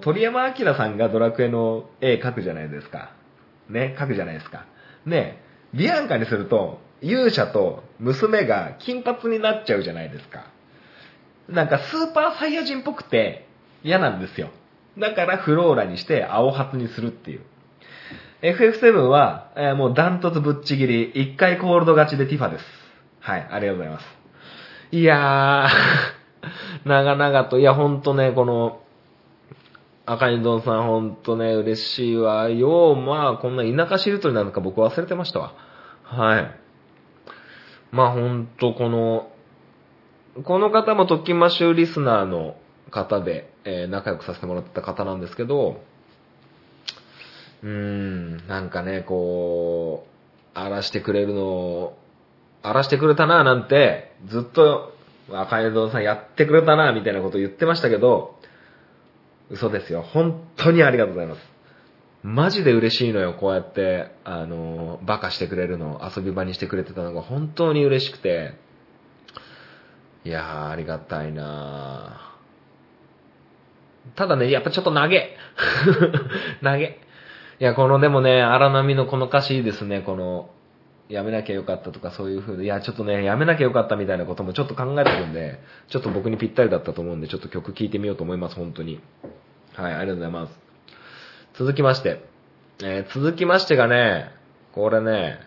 鳥山明さんがドラクエの絵描くじゃないですか。ね、描くじゃないですか。ね、ビアンカにすると、勇者と娘が金髪になっちゃうじゃないですか。なんかスーパーサイヤ人っぽくて嫌なんですよ。だからフローラにして青髪にするっていう。FF7 は、もうダントツぶっちぎり1回コールド勝ちでティファです。はい、ありがとうございます。いやー長々と、いやほんとね、この赤いどんさんほんとね嬉しいわよ。まあこんな田舎しりとりなのか僕忘れてましたわ。はい、まあ本当この方もトッキンマッシュリスナーの方で、仲良くさせてもらってた方なんですけど、なんかねこう荒らしてくれたななんてずっと赤江戸さんやってくれたなみたいなこと言ってましたけど、嘘ですよ。本当にありがとうございます。マジで嬉しいのよ。こうやってバカしてくれるのを遊び場にしてくれてたのが本当に嬉しくて、いやーありがたいなー。ただねやっぱちょっと投げいやこのでもね荒波のこの歌詞いいですね。このやめなきゃよかったとかそういう風で、いやちょっとねやめなきゃよかったみたいなこともちょっと考えてるんで、ちょっと僕にぴったりだったと思うんでちょっと曲聴いてみようと思います。本当にはい、ありがとうございます。続きましてがね、これね、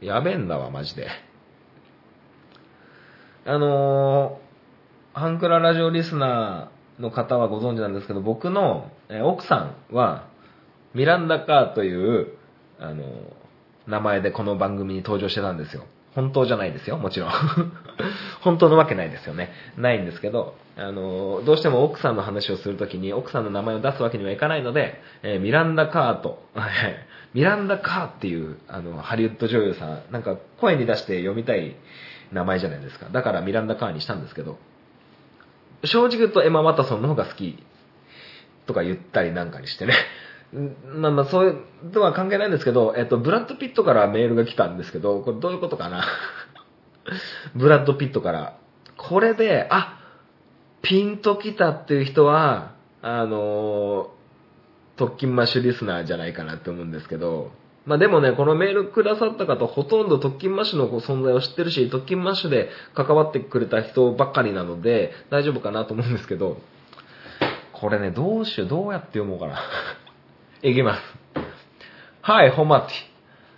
やべえんだわ、マジで。ハンクララジオリスナーの方はご存知なんですけど、僕の奥さんは、ミランダカーという、名前でこの番組に登場してたんですよ。本当じゃないですよ、もちろん。本当のわけないですよね。ないんですけど、どうしても奥さんの話をするときに奥さんの名前を出すわけにはいかないので、ミランダ・カーとミランダ・カーっていうハリウッド女優さん、なんか声に出して読みたい名前じゃないですか。だからミランダ・カーにしたんですけど、正直言うとエマ・ワトソンの方が好きとか言ったりなんかにしてね。まあそういうとは関係ないんですけど、ブラッド・ピットからメールが来たんですけど、これどういうことかな。ブラッド・ピットからこれでピンときたっていう人は特勤マッシュリスナーじゃないかなって思うんですけど、まあでもねこのメールくださった方ほとんど特勤マッシュの存在を知ってるし、特勤マッシュで関わってくれた人ばっかりなので大丈夫かなと思うんですけど、これねどうやって読もうかな。いきます。はい、ホマティ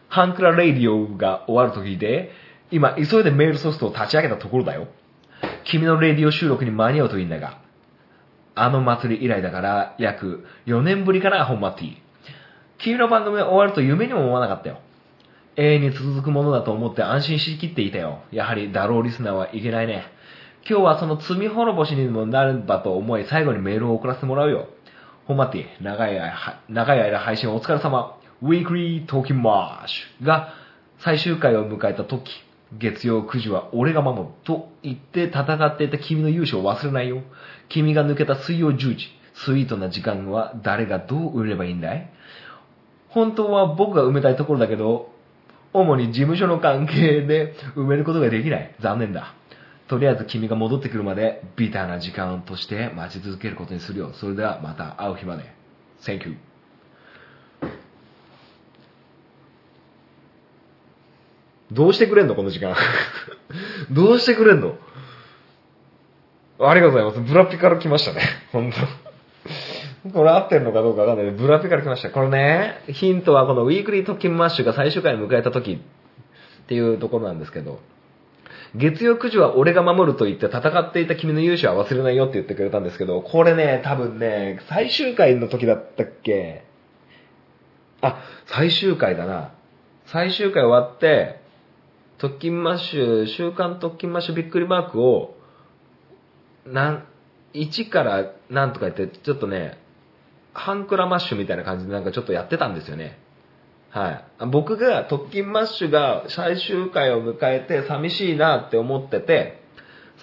ハンクラレディオが終わると聞いて今急いでメールソフトを立ち上げたところだよ。君のレディオ収録に間に合うといいんだが、あの祭り以来だから約4年ぶりから本間 T。 君の番組が終わると夢にも思わなかったよ。永遠に続くものだと思って安心しきっていたよ。やはりダローリスナーはいけないね。今日はその罪滅ぼしにもなるんだと思い、最後にメールを送らせてもらうよ。本間 T、 長い間配信お疲れ様。ウィークリートーキンマッシュが最終回を迎えた時、月曜9時は俺が守ると言って戦っていた君の勇姿を忘れないよ。君が抜けた水曜10時、スイートな時間は誰がどう売ればいいんだい？本当は僕が埋めたいところだけど、主に事務所の関係で埋めることができない。残念だ。とりあえず君が戻ってくるまでビターな時間として待ち続けることにするよ。それではまた会う日まで。Thank you。どうしてくれんのこの時間どうしてくれんの。ありがとうございます。ブラピから来ましたね。本当これ合ってるのかどうかわかんないけど、ブラピから来ました。これね、ヒントはこのウィークリートッキンマッシュが最終回を迎えた時っていうところなんですけど、月曜9時は俺が守ると言って戦っていた君の勇姿は忘れないよって言ってくれたんですけど、これね、多分ね、最終回の時だったっけ。あ、最終回だな。最終回終わってトッキンマッシュ、週刊トッキンマッシュびっくりマークを1からなんとか言って、ちょっとね半クラマッシュみたいな感じでなんかちょっとやってたんですよね。はい、僕がトッキンマッシュが最終回を迎えて寂しいなって思ってて、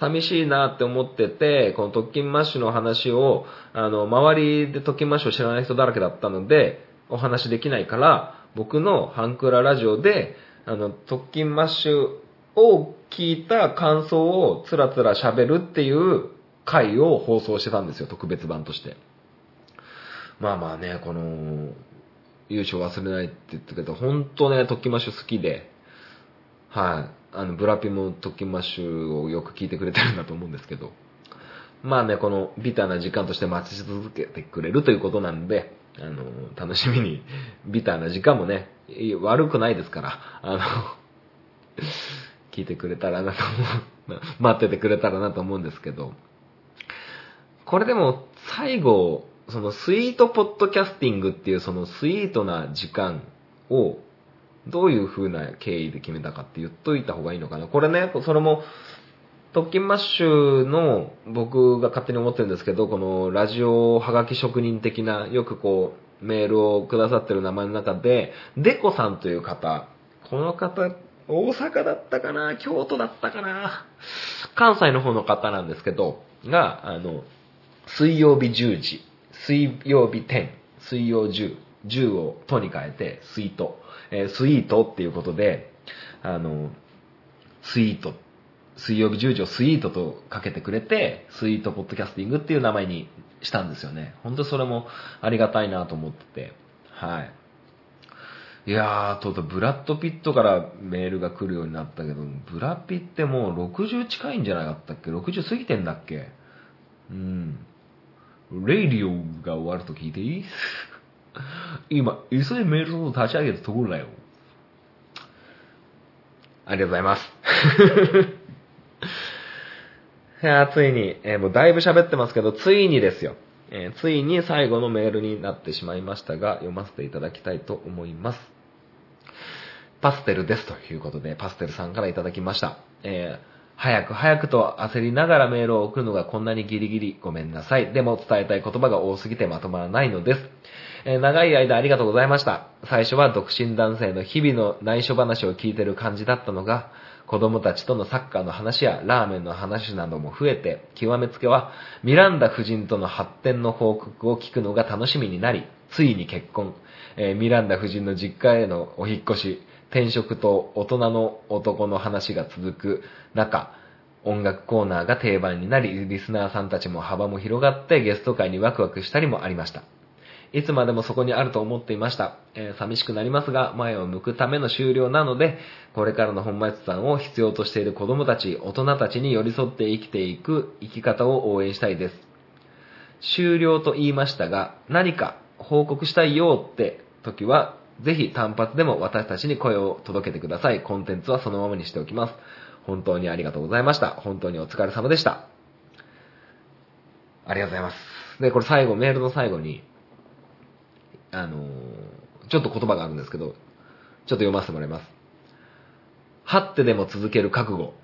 このトッキンマッシュの話を周りでトッキンマッシュを知らない人だらけだったのでお話できないから、僕の半クララジオでトッキンマッシュを聞いた感想をつらつら喋るっていう回を放送してたんですよ、特別版として。まあまあね、この優勝忘れないって言ったけど、ほんとねトッキンマッシュ好きで、はい、ブラピもトッキンマッシュをよく聞いてくれてるんだと思うんですけど、まあね、このビターな時間として待ち続けてくれるということなんで、楽しみに。ビターな時間もね悪くないですから、聞いてくれたらなと思う待っててくれたらなと思うんですけど、これでも最後そのスイートポッドキャスティングっていうそのスイートな時間をどういう風な経緯で決めたかって言っといた方がいいのかな。これね、それもトッキンマッシュの僕が勝手に思ってるんですけど、このラジオはがき職人的なよくこうメールをくださってる名前の中でデコさんという方、この方大阪だったかな京都だったかな、関西の方の方なんですけどが、水曜日10時、水曜日10、水曜10、10をとに変えてスイート、スイートっていうことでスイート、水曜日10時をスイートとかけてくれて、スイートポッドキャスティングっていう名前にしたんですよね。本当それもありがたいなと思ってて、はい。いやー、とうとうブラッドピットからメールが来るようになったけど、ブラピってもう60近いんじゃなかったっけ？ 60 過ぎてんだっけ？うん。レイディオが終わると聞いていい？今、急いでメールを立ち上げたところだよ。ありがとうございます。いやついに、もうだいぶ喋ってますけど、ついにですよ、ついに最後のメールになってしまいましたが、読ませていただきたいと思います。パステルですということで、パステルさんからいただきました。早くと焦りながらメールを送るのがこんなにギリギリごめんなさい。でも伝えたい言葉が多すぎてまとまらないのです。長い間ありがとうございました。最初は独身男性の日々の内緒話を聞いてる感じだったのが、子供たちとのサッカーの話やラーメンの話なども増えて、極めつけはミランダ夫人との発展の報告を聞くのが楽しみになり、ついに結婚、ミランダ夫人の実家へのお引越し、転職と大人の男の話が続く中、音楽コーナーが定番になり、リスナーさんたちも幅も広がってゲスト会にワクワクしたりもありました。いつまでもそこにあると思っていました。寂しくなりますが、前を向くための終了なので、これからの本松さんを必要としている子供たち、大人たちに寄り添って生きていく生き方を応援したいです。終了と言いましたが、何か報告したいよって時は、ぜひ単発でも私たちに声を届けてください。コンテンツはそのままにしておきます。本当にありがとうございました。本当にお疲れ様でした。ありがとうございます。で、これ最後、メールの最後に、ちょっと言葉があるんですけど、ちょっと読ませてもらいます。張ってでも続ける覚悟。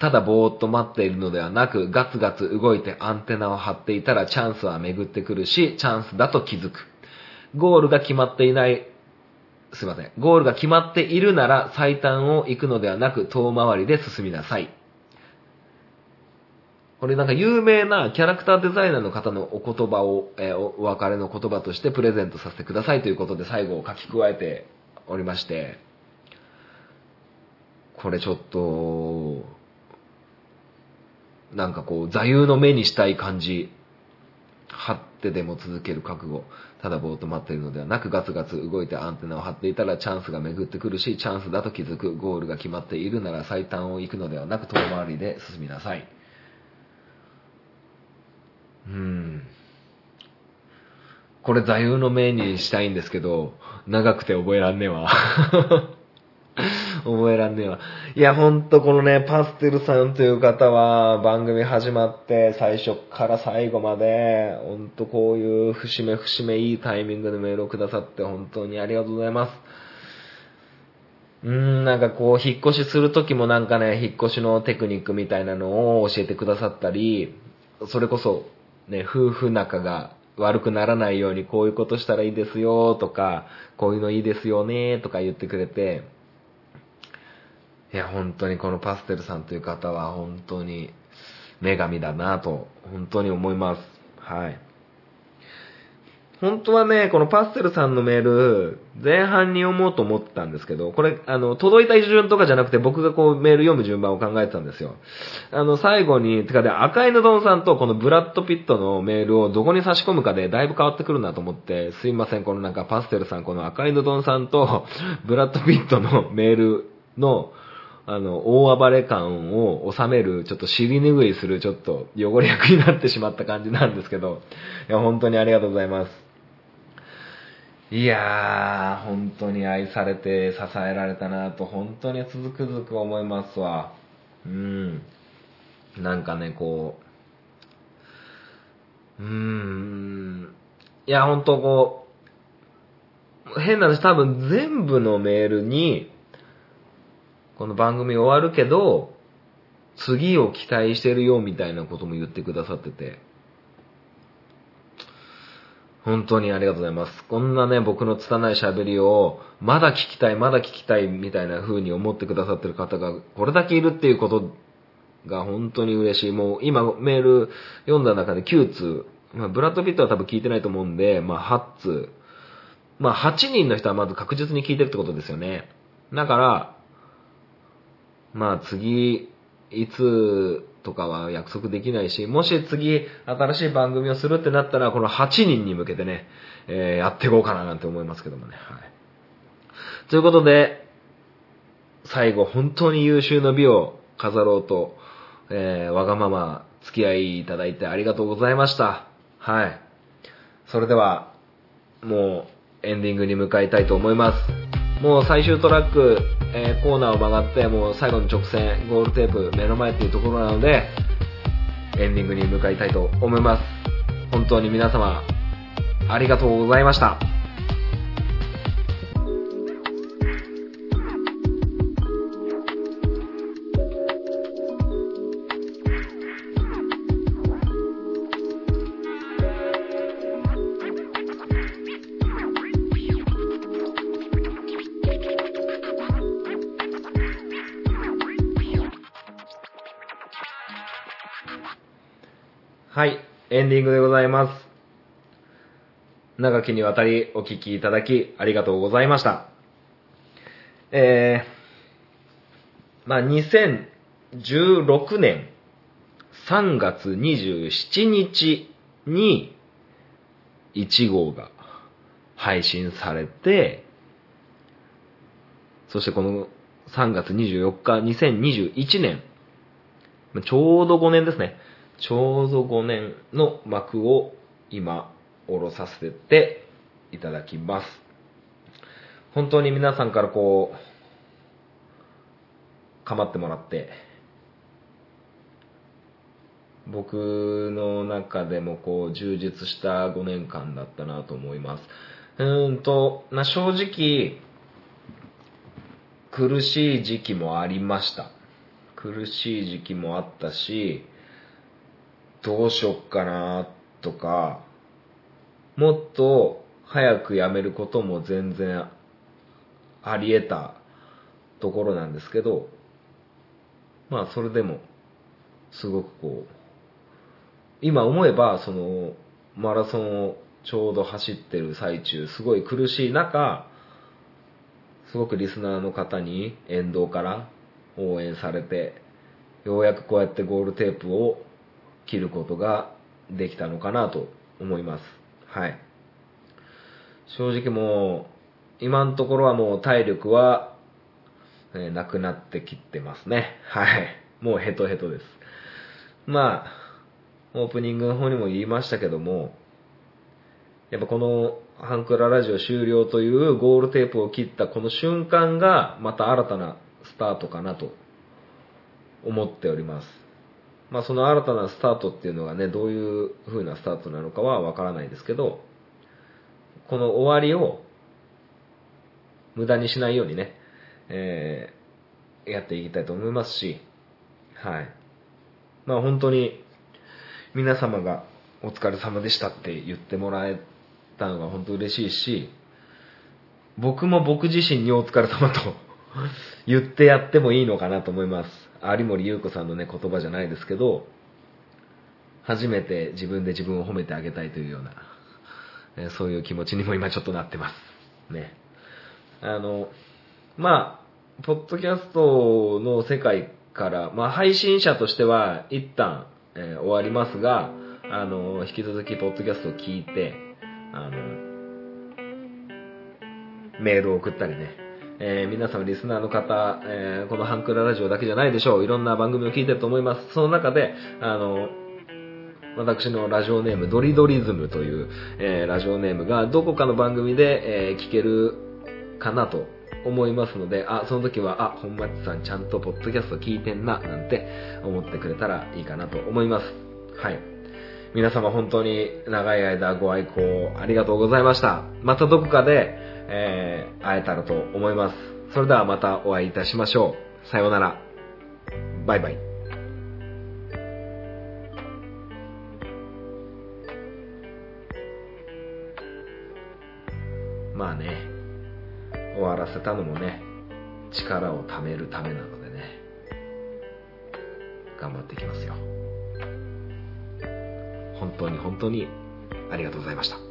ただぼーっと待っているのではなく、ガツガツ動いてアンテナを張っていたらチャンスは巡ってくるし、チャンスだと気づく。ゴールが決まっているなら最短を行くのではなく遠回りで進みなさい。これなんか有名なキャラクターデザイナーの方のお言葉を、お別れの言葉としてプレゼントさせてくださいということで最後を書き加えておりまして、これちょっとなんかこう座右の目にしたい感じ。張ってでも続ける覚悟。ただぼーっと待っているのではなく、ガツガツ動いてアンテナを張っていたらチャンスが巡ってくるし、チャンスだと気づく。ゴールが決まっているなら最短を行くのではなく遠回りで進みなさい。これ座右の銘にしたいんですけど、長くて覚えらんねえわ。いや、ほんとこのね、パステルさんという方は、番組始まって、最初から最後まで、ほんとこういう節目節目いいタイミングでメールをくださって、本当にありがとうございます。なんかこう、引っ越しする時もなんかね、引っ越しのテクニックみたいなのを教えてくださったり、それこそ、ね、夫婦仲が悪くならないように、こういうことしたらいいですよ、とか、こういうのいいですよね、とか言ってくれて、いや、本当にこのパステルさんという方は本当に女神だなぁと本当に思います。はい。本当はね、このパステルさんのメール前半に読もうと思ったんですけど、これ届いた順とかじゃなくて僕がこうメール読む順番を考えてたんですよ。最後に赤い布団さんとこのブラッドピットのメールをどこに差し込むかでだいぶ変わってくるなと思って、すいません、このなんかパステルさん、この赤い布団さんとブラッドピットのメールの大暴れ感を収める、ちょっと尻拭いする、ちょっと汚れ役になってしまった感じなんですけど、いや、本当にありがとうございます。いやー、本当に愛されて支えられたなと、本当につくづく思いますわ。なんかね、こう、いや、本当こう、変な話、多分全部のメールに、この番組終わるけど、次を期待してるよみたいなことも言ってくださってて、本当にありがとうございます。こんなね、僕の拙い喋りを、まだ聞きたい、まだ聞きたいみたいな風に思ってくださってる方が、これだけいるっていうことが本当に嬉しい。もう今メール読んだ中で9通、ブラッド・ピットは多分聞いてないと思うんで、8通。8人の人はまず確実に聞いてるってことですよね。だから、次いつとかは約束できないし、もし次新しい番組をするってなったらこの8人に向けてね、やっていこうかななんて思いますけどもね。はい。ということで、最後本当に優秀の美を飾ろうと、わがまま付き合いいただいてありがとうございました。はい。それではもうエンディングに向かいたいと思います。もう最終トラック、コーナーを曲がってもう最後の直線ゴールテープ目の前っていうところなので、エンディングに向かいたいと思います。本当に皆様ありがとうございました。はい、エンディングでございます。長きにわたりお聞きいただきありがとうございました。2016年3月27日に1号が配信されて、そしてこの3月24日、2021年、ちょうど5年ですね。ちょうど5年の幕を今下ろさせていただきます。本当に皆さんからこう構ってもらって、僕の中でもこう充実した5年間だったなと思います。正直苦しい時期もありました。苦しい時期もあったし、どうしよっかなとか、もっと早く辞めることも全然あり得たところなんですけど、まあそれでもすごくこう、今思えばそのマラソンをちょうど走ってる最中、すごい苦しい中、すごくリスナーの方に沿道から応援されて、ようやくこうやってゴールテープを切ることができたのかなと思います。はい。正直もう今のところはもう体力はなくなってきてますね。はい。もうヘトヘトです。まあオープニングの方にも言いましたけども、やっぱこのハンクララジオ終了というゴールテープを切ったこの瞬間がまた新たなスタートかなと思っております。まあその新たなスタートっていうのがね、どういう風なスタートなのかはわからないですけど、この終わりを無駄にしないようにね、やっていきたいと思いますし、はい。まあ本当に皆様がお疲れ様でしたって言ってもらえたのが本当嬉しいし、僕も僕自身にお疲れ様と言ってやってもいいのかなと思います。有森裕子さんのね、言葉じゃないですけど、初めて自分で自分を褒めてあげたいというような、そういう気持ちにも今ちょっとなってますね。まあポッドキャストの世界から、まあ、配信者としては一旦終わりますが、引き続きポッドキャストを聞いて、メールを送ったりね、皆様リスナーの方、このハンクララジオだけじゃないでしょう。いろんな番組を聞いてると思います。その中で私のラジオネームドリドリズムという、ラジオネームがどこかの番組で、聞けるかなと思いますので、その時は本町さんちゃんとポッドキャスト聞いてんななんて思ってくれたらいいかなと思います。はい、皆様本当に長い間ご愛好ありがとうございました。またどこかで、会えたらと思います。それではまたお会いいたしましょう。さようなら、バイバイ。まあね、終わらせたのもね、力を貯めるためなのでね、頑張っていきますよ。本当に本当にありがとうございました。